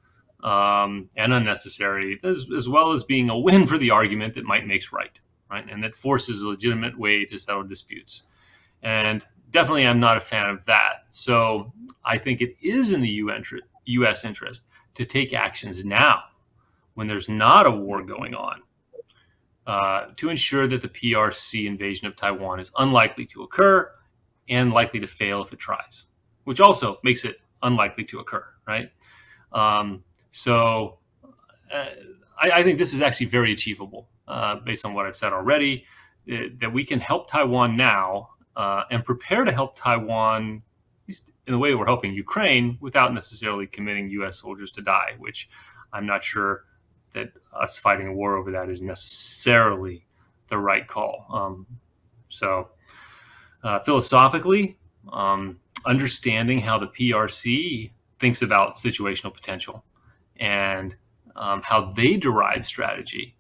and unnecessary, as well as being a win for the argument that might makes right, and that forces a legitimate way to settle disputes. And definitely I'm not a fan of that. So I think it is in the U.S. interest to take actions now, when there's not a war going on, to ensure that the PRC invasion of Taiwan is unlikely to occur and likely to fail if it tries, which also makes it unlikely to occur, right? So I think this is actually very achievable based on what I've said already, that we can help Taiwan now and prepare to help Taiwan, at least in the way that we're helping Ukraine, without necessarily committing U.S. soldiers to die, which I'm not sure that us fighting a war over that is necessarily the right call. So philosophically, understanding how the PRC thinks about situational potential and how they derive strategy,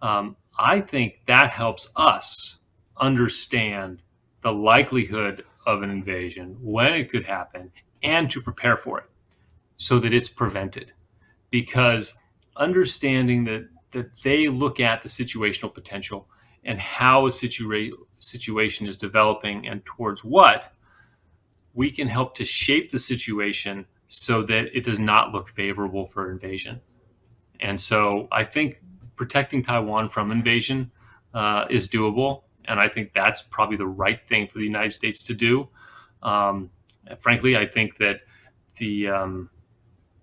I think that helps us understand the likelihood of an invasion, when it could happen, and to prepare for it so that it's prevented. Because understanding that they look at the situational potential and how a situation is developing and towards what, we can help to shape the situation so that it does not look favorable for invasion. And so I think protecting Taiwan from invasion is doable. And I think that's probably the right thing for the United States to do. Frankly, I think that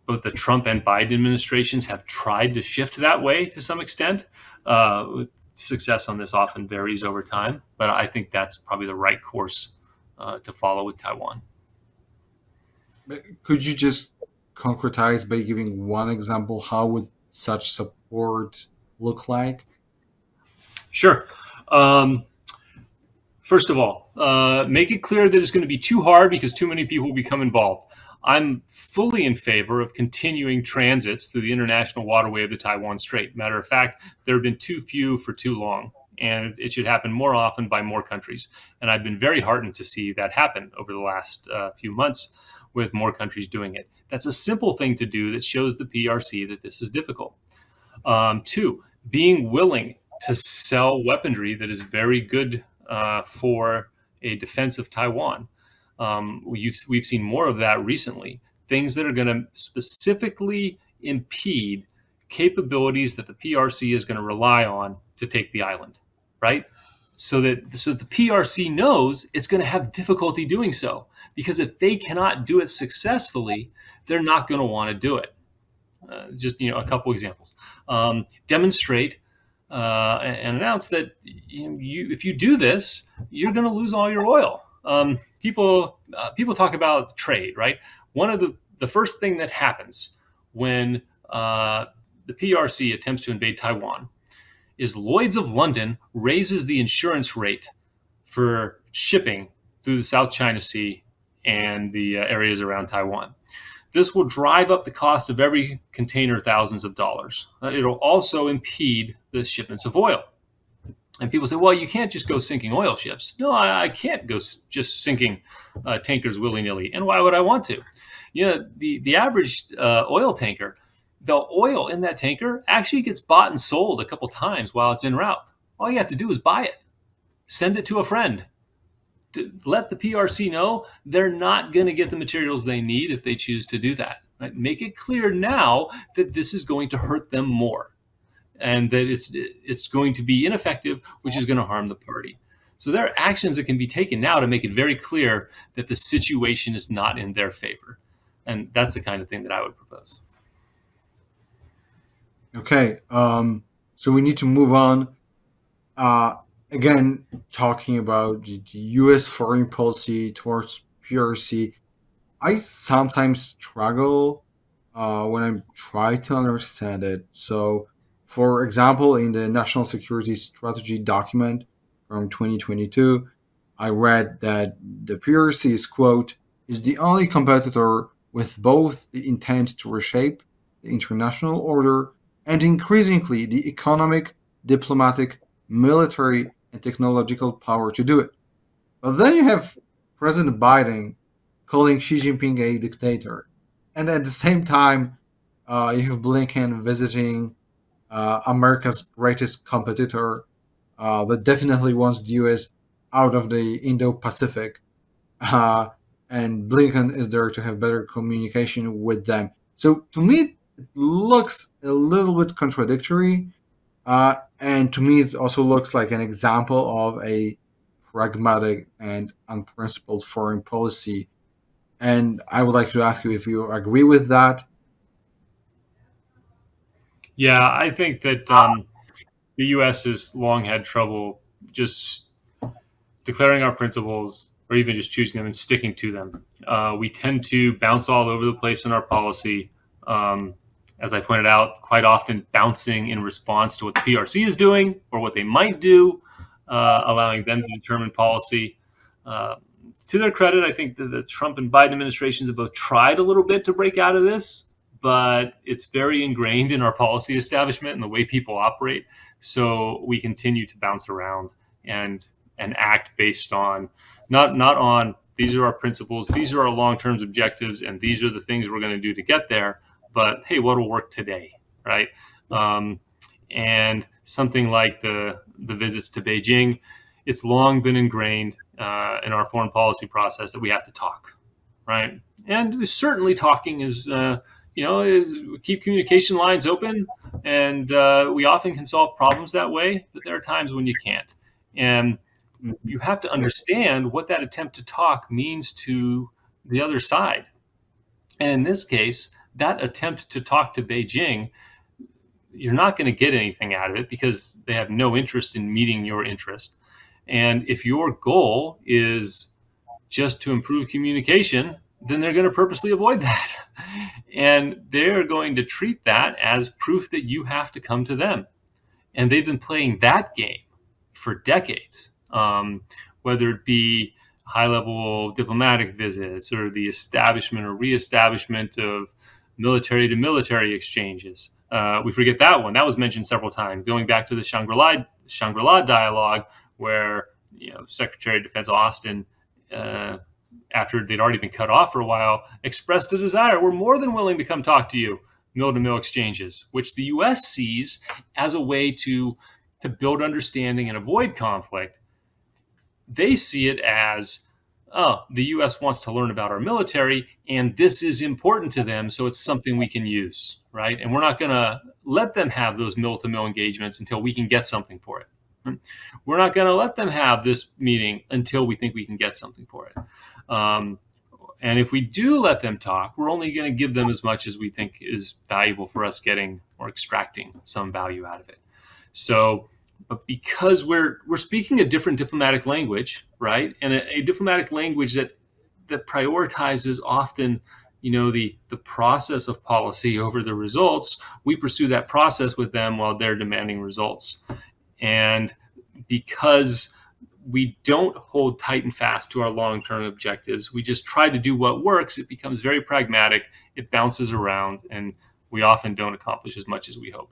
both the Trump and Biden administrations have tried to shift that way to some extent. Success on this often varies over time, but I think that's probably the right course to follow with Taiwan. Could you just concretize by giving one example? How would such support look like? Sure. First of all, make it clear that it's going to be too hard because too many people will become involved. I'm fully in favor of continuing transits through the international waterway of the Taiwan Strait. Matter of fact, there have been too few for too long, and it should happen more often by more countries. And I've been very heartened to see that happen over the last few months with more countries doing it. That's a simple thing to do that shows the PRC that this is difficult. Two, being willing to sell weaponry that is very good for a defense of Taiwan. We've seen more of that recently. Things that are going to specifically impede capabilities that the PRC is going to rely on to take the island, right? So that the PRC knows it's going to have difficulty doing so, because if they cannot do it successfully, they're not going to want to do it. A couple examples. Demonstrate and announce that if you do this, you're going to lose all your oil. People talk about trade, right? One of the first thing that happens when the PRC attempts to invade Taiwan is Lloyd's of London raises the insurance rate for shipping through the South China Sea and the areas around Taiwan. This will drive up the cost of every container thousands of dollars. It'll also impede the shipments of oil. And people say, well, you can't just go sinking oil ships. No, I can't go just sinking tankers willy-nilly. And why would I want to? The average oil tanker, the oil in that tanker actually gets bought and sold a couple times while it's en route. All you have to do is buy it, send it to a friend, to let the PRC know they're not going to get the materials they need if they choose to do that. Right? Make it clear now that this is going to hurt them more, and that it's going to be ineffective, which is going to harm the party. So there are actions that can be taken now to make it very clear that the situation is not in their favor. And that's the kind of thing that I would propose. Okay, so we need to move on. Again, talking about the U.S. foreign policy towards PRC, I sometimes struggle when I try to understand it. So, for example, in the National Security Strategy document from 2022, I read that the PRC is, quote, is the only competitor with both the intent to reshape the international order and increasingly the economic, diplomatic, military, and technological power to do it. But then you have President Biden calling Xi Jinping a dictator. And at the same time, you have Blinken visiting America's greatest competitor that definitely wants the U.S. out of the Indo-Pacific. And Blinken is there to have better communication with them. So to me, it looks a little bit contradictory. And to me, it also looks like an example of a pragmatic and unprincipled foreign policy. And I would like to ask you if you agree with that. Yeah, I think that the U.S. has long had trouble just declaring our principles or even just choosing them and sticking to them. We tend to bounce all over the place in our policy. As I pointed out, quite often bouncing in response to what the PRC is doing or what they might do, allowing them to determine policy. To their credit, I think that the Trump and Biden administrations have both tried a little bit to break out of this, but it's very ingrained in our policy establishment and the way people operate. So we continue to bounce around and act based on, not on, these are our principles, these are our long-term objectives, and these are the things we're going to do to get there, but hey, what'll work today? right? And something like the visits to Beijing, it's long been ingrained in our foreign policy process that we have to talk, right? And certainly talking is, we keep communication lines open, and we often can solve problems that way, but there are times when you can't. And you have to understand what that attempt to talk means to the other side. And in this case, that attempt to talk to Beijing, you're not going to get anything out of it because they have no interest in meeting your interest. And if your goal is just to improve communication, then they're going to purposely avoid that. And they're going to treat that as proof that you have to come to them. And they've been playing that game for decades, whether it be high-level diplomatic visits or the establishment or reestablishment of military-to-military exchanges. We forget that one. That was mentioned several times, going back to the Shangri-La dialogue, where Secretary of Defense Austin, after they'd already been cut off for a while, expressed a desire. We're more than willing to come talk to you, mill-to-mill exchanges, which the U.S. sees as a way to build understanding and avoid conflict. They see it as, the U.S. wants to learn about our military, and this is important to them, so it's something we can use, right? And we're not going to let them have those mill-to-mill engagements until we can get something for it. We're not going to let them have this meeting until we think we can get something for it. And if we do let them talk, we're only going to give them as much as we think is valuable for us getting or extracting some value out of it. So, but because we're speaking a different diplomatic language, right? And a diplomatic language that prioritizes often, the process of policy over the results, we pursue that process with them while they're demanding results. And because we don't hold tight and fast to our long-term objectives, we just try to do what works. It becomes very pragmatic. It bounces around, and we often don't accomplish as much as we hope.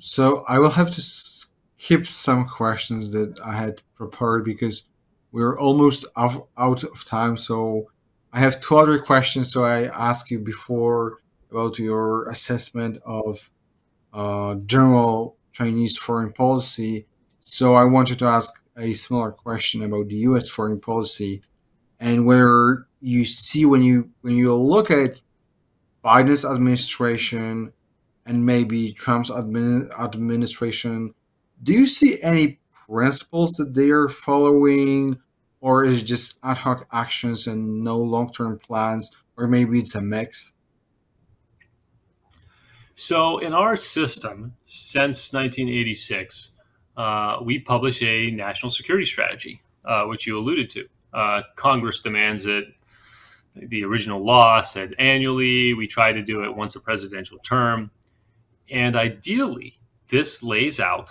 So I will have to skip some questions that I had prepared because we're almost out of time. So I have two other questions. So I asked you before about your assessment of general Chinese foreign policy. So I wanted to ask a similar question about the U.S. foreign policy, and where you see when you look at Biden's administration and maybe Trump's administration, do you see any principles that they are following, or is it just ad hoc actions and no long-term plans, or maybe it's a mix? So in our system, since 1986, we publish a national security strategy, which you alluded to. Congress demands it. The original law said annually. We try to do it once a presidential term. And ideally, this lays out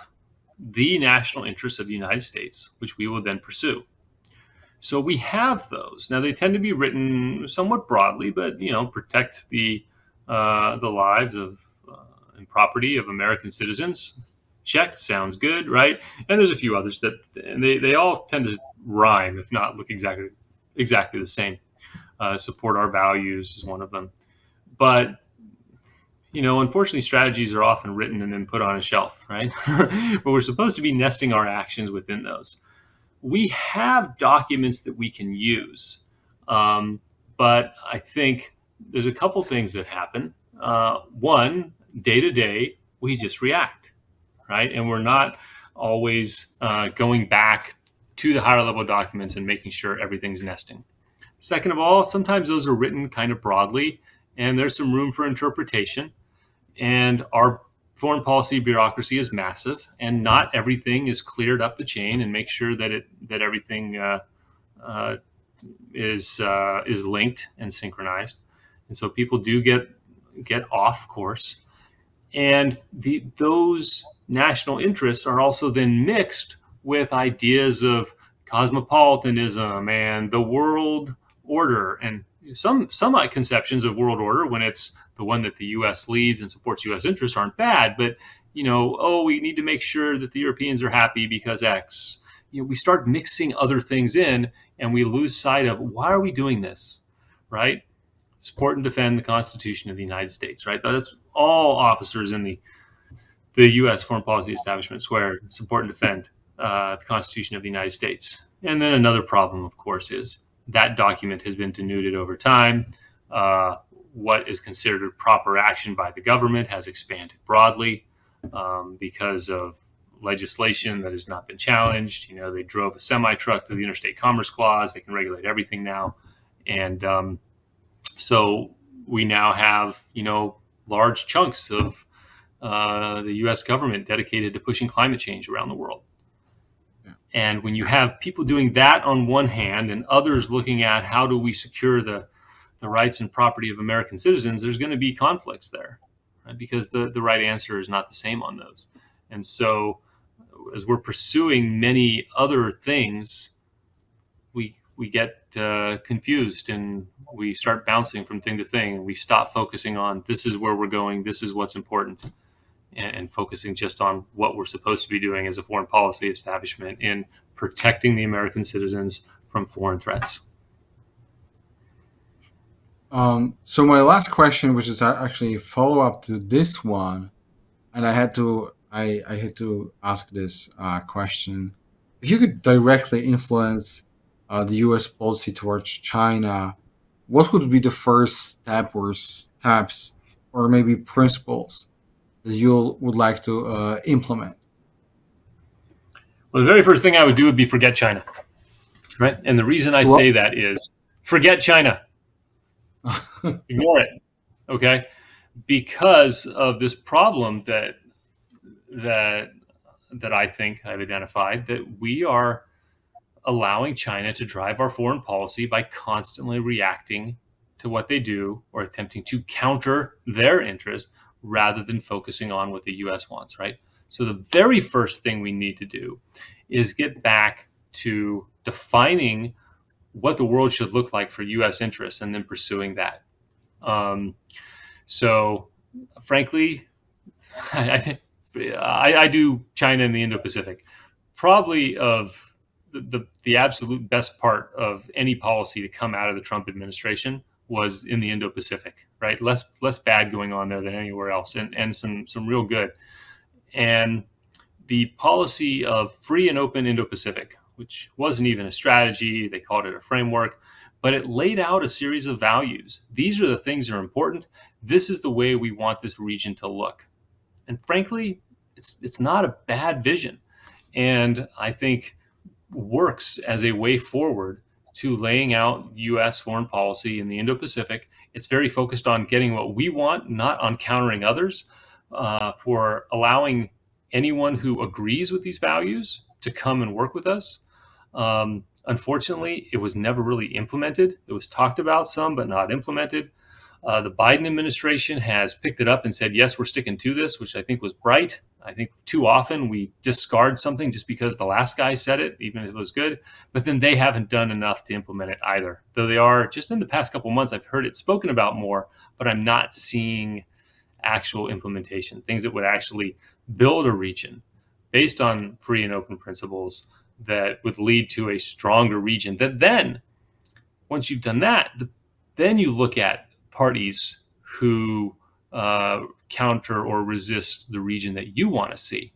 the national interests of the United States, which we will then pursue. So we have those. Now, they tend to be written somewhat broadly, but, protect the lives of and property of American citizens. Check, sounds good, right? And there's a few others that, and they all tend to rhyme, if not look exactly the same. Support our values is one of them. But, unfortunately, strategies are often written and then put on a shelf, right? But we're supposed to be nesting our actions within those. We have documents that we can use, but I think there's a couple things that happen. One, day to day, we just react, right? And we're not always going back to the higher level documents and making sure everything's nesting. Second of all, sometimes those are written kind of broadly, and there's some room for interpretation. And our foreign policy bureaucracy is massive, and not everything is cleared up the chain and make sure that everything is linked and synchronized. And so people do get off course. And those national interests are also then mixed with ideas of cosmopolitanism and the world order, and some conceptions of world order, when it's the one that the U.S. leads and supports U.S. interests, aren't bad. But, we need to make sure that the Europeans are happy because X. We start mixing other things in, and we lose sight of why are we doing this, right? support and defend the Constitution of the United States, right? That's all officers in the U.S. foreign policy establishment swear, support and defend the Constitution of the United States. And then another problem, of course, is that document has been denuded over time. What is considered proper action by the government has expanded broadly because of legislation that has not been challenged. You know, they drove a semi-truck through the Interstate Commerce Clause. They can regulate everything now. And so we now have, you know, large chunks of the U.S. government dedicated to pushing climate change around the world. Yeah. And when you have people doing that on one hand and others looking at how do we secure the rights and property of American citizens, there's going to be conflicts there, right? Because the right answer is not the same on those. And so as we're pursuing many other things, we get confused and we start bouncing from thing to thing, and we stop focusing on this is where we're going, this is what's important, and focusing just on what we're supposed to be doing as a foreign policy establishment in protecting the American citizens from foreign threats. So my last question, which is actually a follow-up to this one, and I had to ask this question. If you could directly influence the U.S. policy towards China, what would be the first step or steps or maybe principles that you would like to implement? Well, the very first thing I would do would be forget China, right? And the reason I say that is forget China. Ignore it, okay? Because of this problem that I think I've identified, that we are allowing China to drive our foreign policy by constantly reacting to what they do or attempting to counter their interest rather than focusing on what the U.S. wants, right? So the very first thing we need to do is get back to defining what the world should look like for U.S. interests and then pursuing that. So frankly, I think I do China and the Indo-Pacific. Probably of the absolute best part of any policy to come out of the Trump administration was in the Indo-Pacific, right? Less bad going on there than anywhere else, and some real good. And the policy of free and open Indo-Pacific, which wasn't even a strategy, they called it a framework, but it laid out a series of values. These are the things that are important. This is the way we want this region to look. And frankly, it's not a bad vision, and I think works as a way forward to laying out U.S. foreign policy in the Indo-Pacific. It's very focused on getting what we want, not on countering others, for allowing anyone who agrees with these values to come and work with us. Unfortunately, it was never really implemented. It was talked about some, but not implemented. The Biden administration has picked it up and said, yes, we're sticking to this, which I think was bright. I think too often we discard something just because the last guy said it, even if it was good, but then they haven't done enough to implement it either. Though they are, just in the past couple of months, I've heard it spoken about more, but I'm not seeing actual implementation, things that would actually build a region based on free and open principles that would lead to a stronger region. That then, once you've done that, then you look at parties who counter or resist the region that you want to see.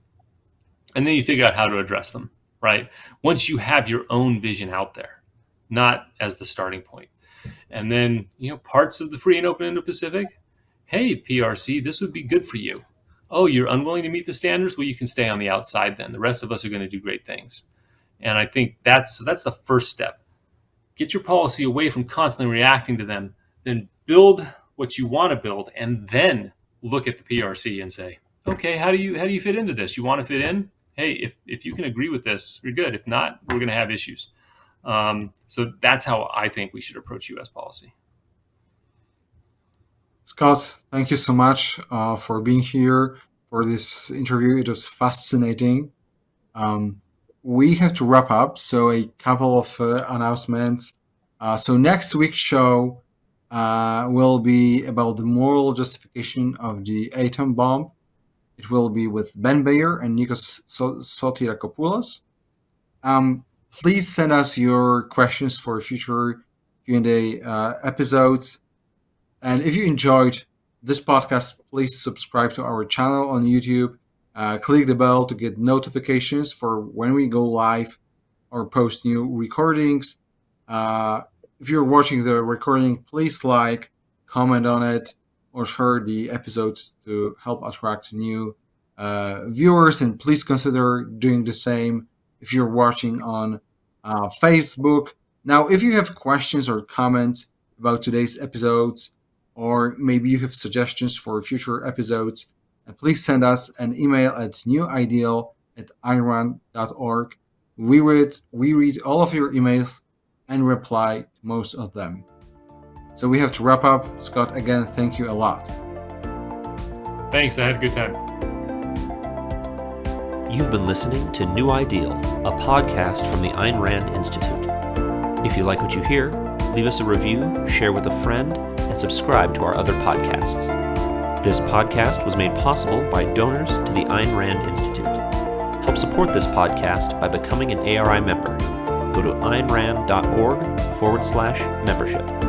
And then you figure out how to address them, right? Once you have your own vision out there, not as the starting point. And then, you know, parts of the free and open Indo-Pacific, hey, PRC, this would be good for you. Oh, you're unwilling to meet the standards? Well, you can stay on the outside then. The rest of us are going to do great things. And I think that's the first step. Get your policy away from constantly reacting to them, then build what you want to build, and then look at the PRC and say, okay, how do you fit into this? You want to fit in? Hey, if you can agree with this, you're good. If not, we're going to have issues. So that's how I think we should approach U.S. policy. Scott, thank you so much for being here for this interview. It was fascinating. We have to wrap up, so a couple of announcements. So next week's show will be about the moral justification of the atom bomb. It will be with Ben Bayer and Nikos Sotirakopoulos. Please send us your questions for future Q&A episodes. And if you enjoyed this podcast, please subscribe to our channel on YouTube. Click the bell to get notifications for when we go live or post new recordings. If you're watching the recording, please like, comment on it, or share the episodes to help attract new viewers. And please consider doing the same if you're watching on Facebook. Now, if you have questions or comments about today's episodes, or maybe you have suggestions for future episodes, please send us an email at newideal@ironrand.org. We read all of your emails and reply to most of them. So we have to wrap up. Scott, again, thank you a lot. Thanks, I had a good time. You've been listening to New Ideal, a podcast from the Ayn Rand Institute. If you like what you hear, leave us a review, share with a friend, and subscribe to our other podcasts. This podcast was made possible by donors to the Ayn Rand Institute. Help support this podcast by becoming an ARI member. Go to aynrand.org/membership.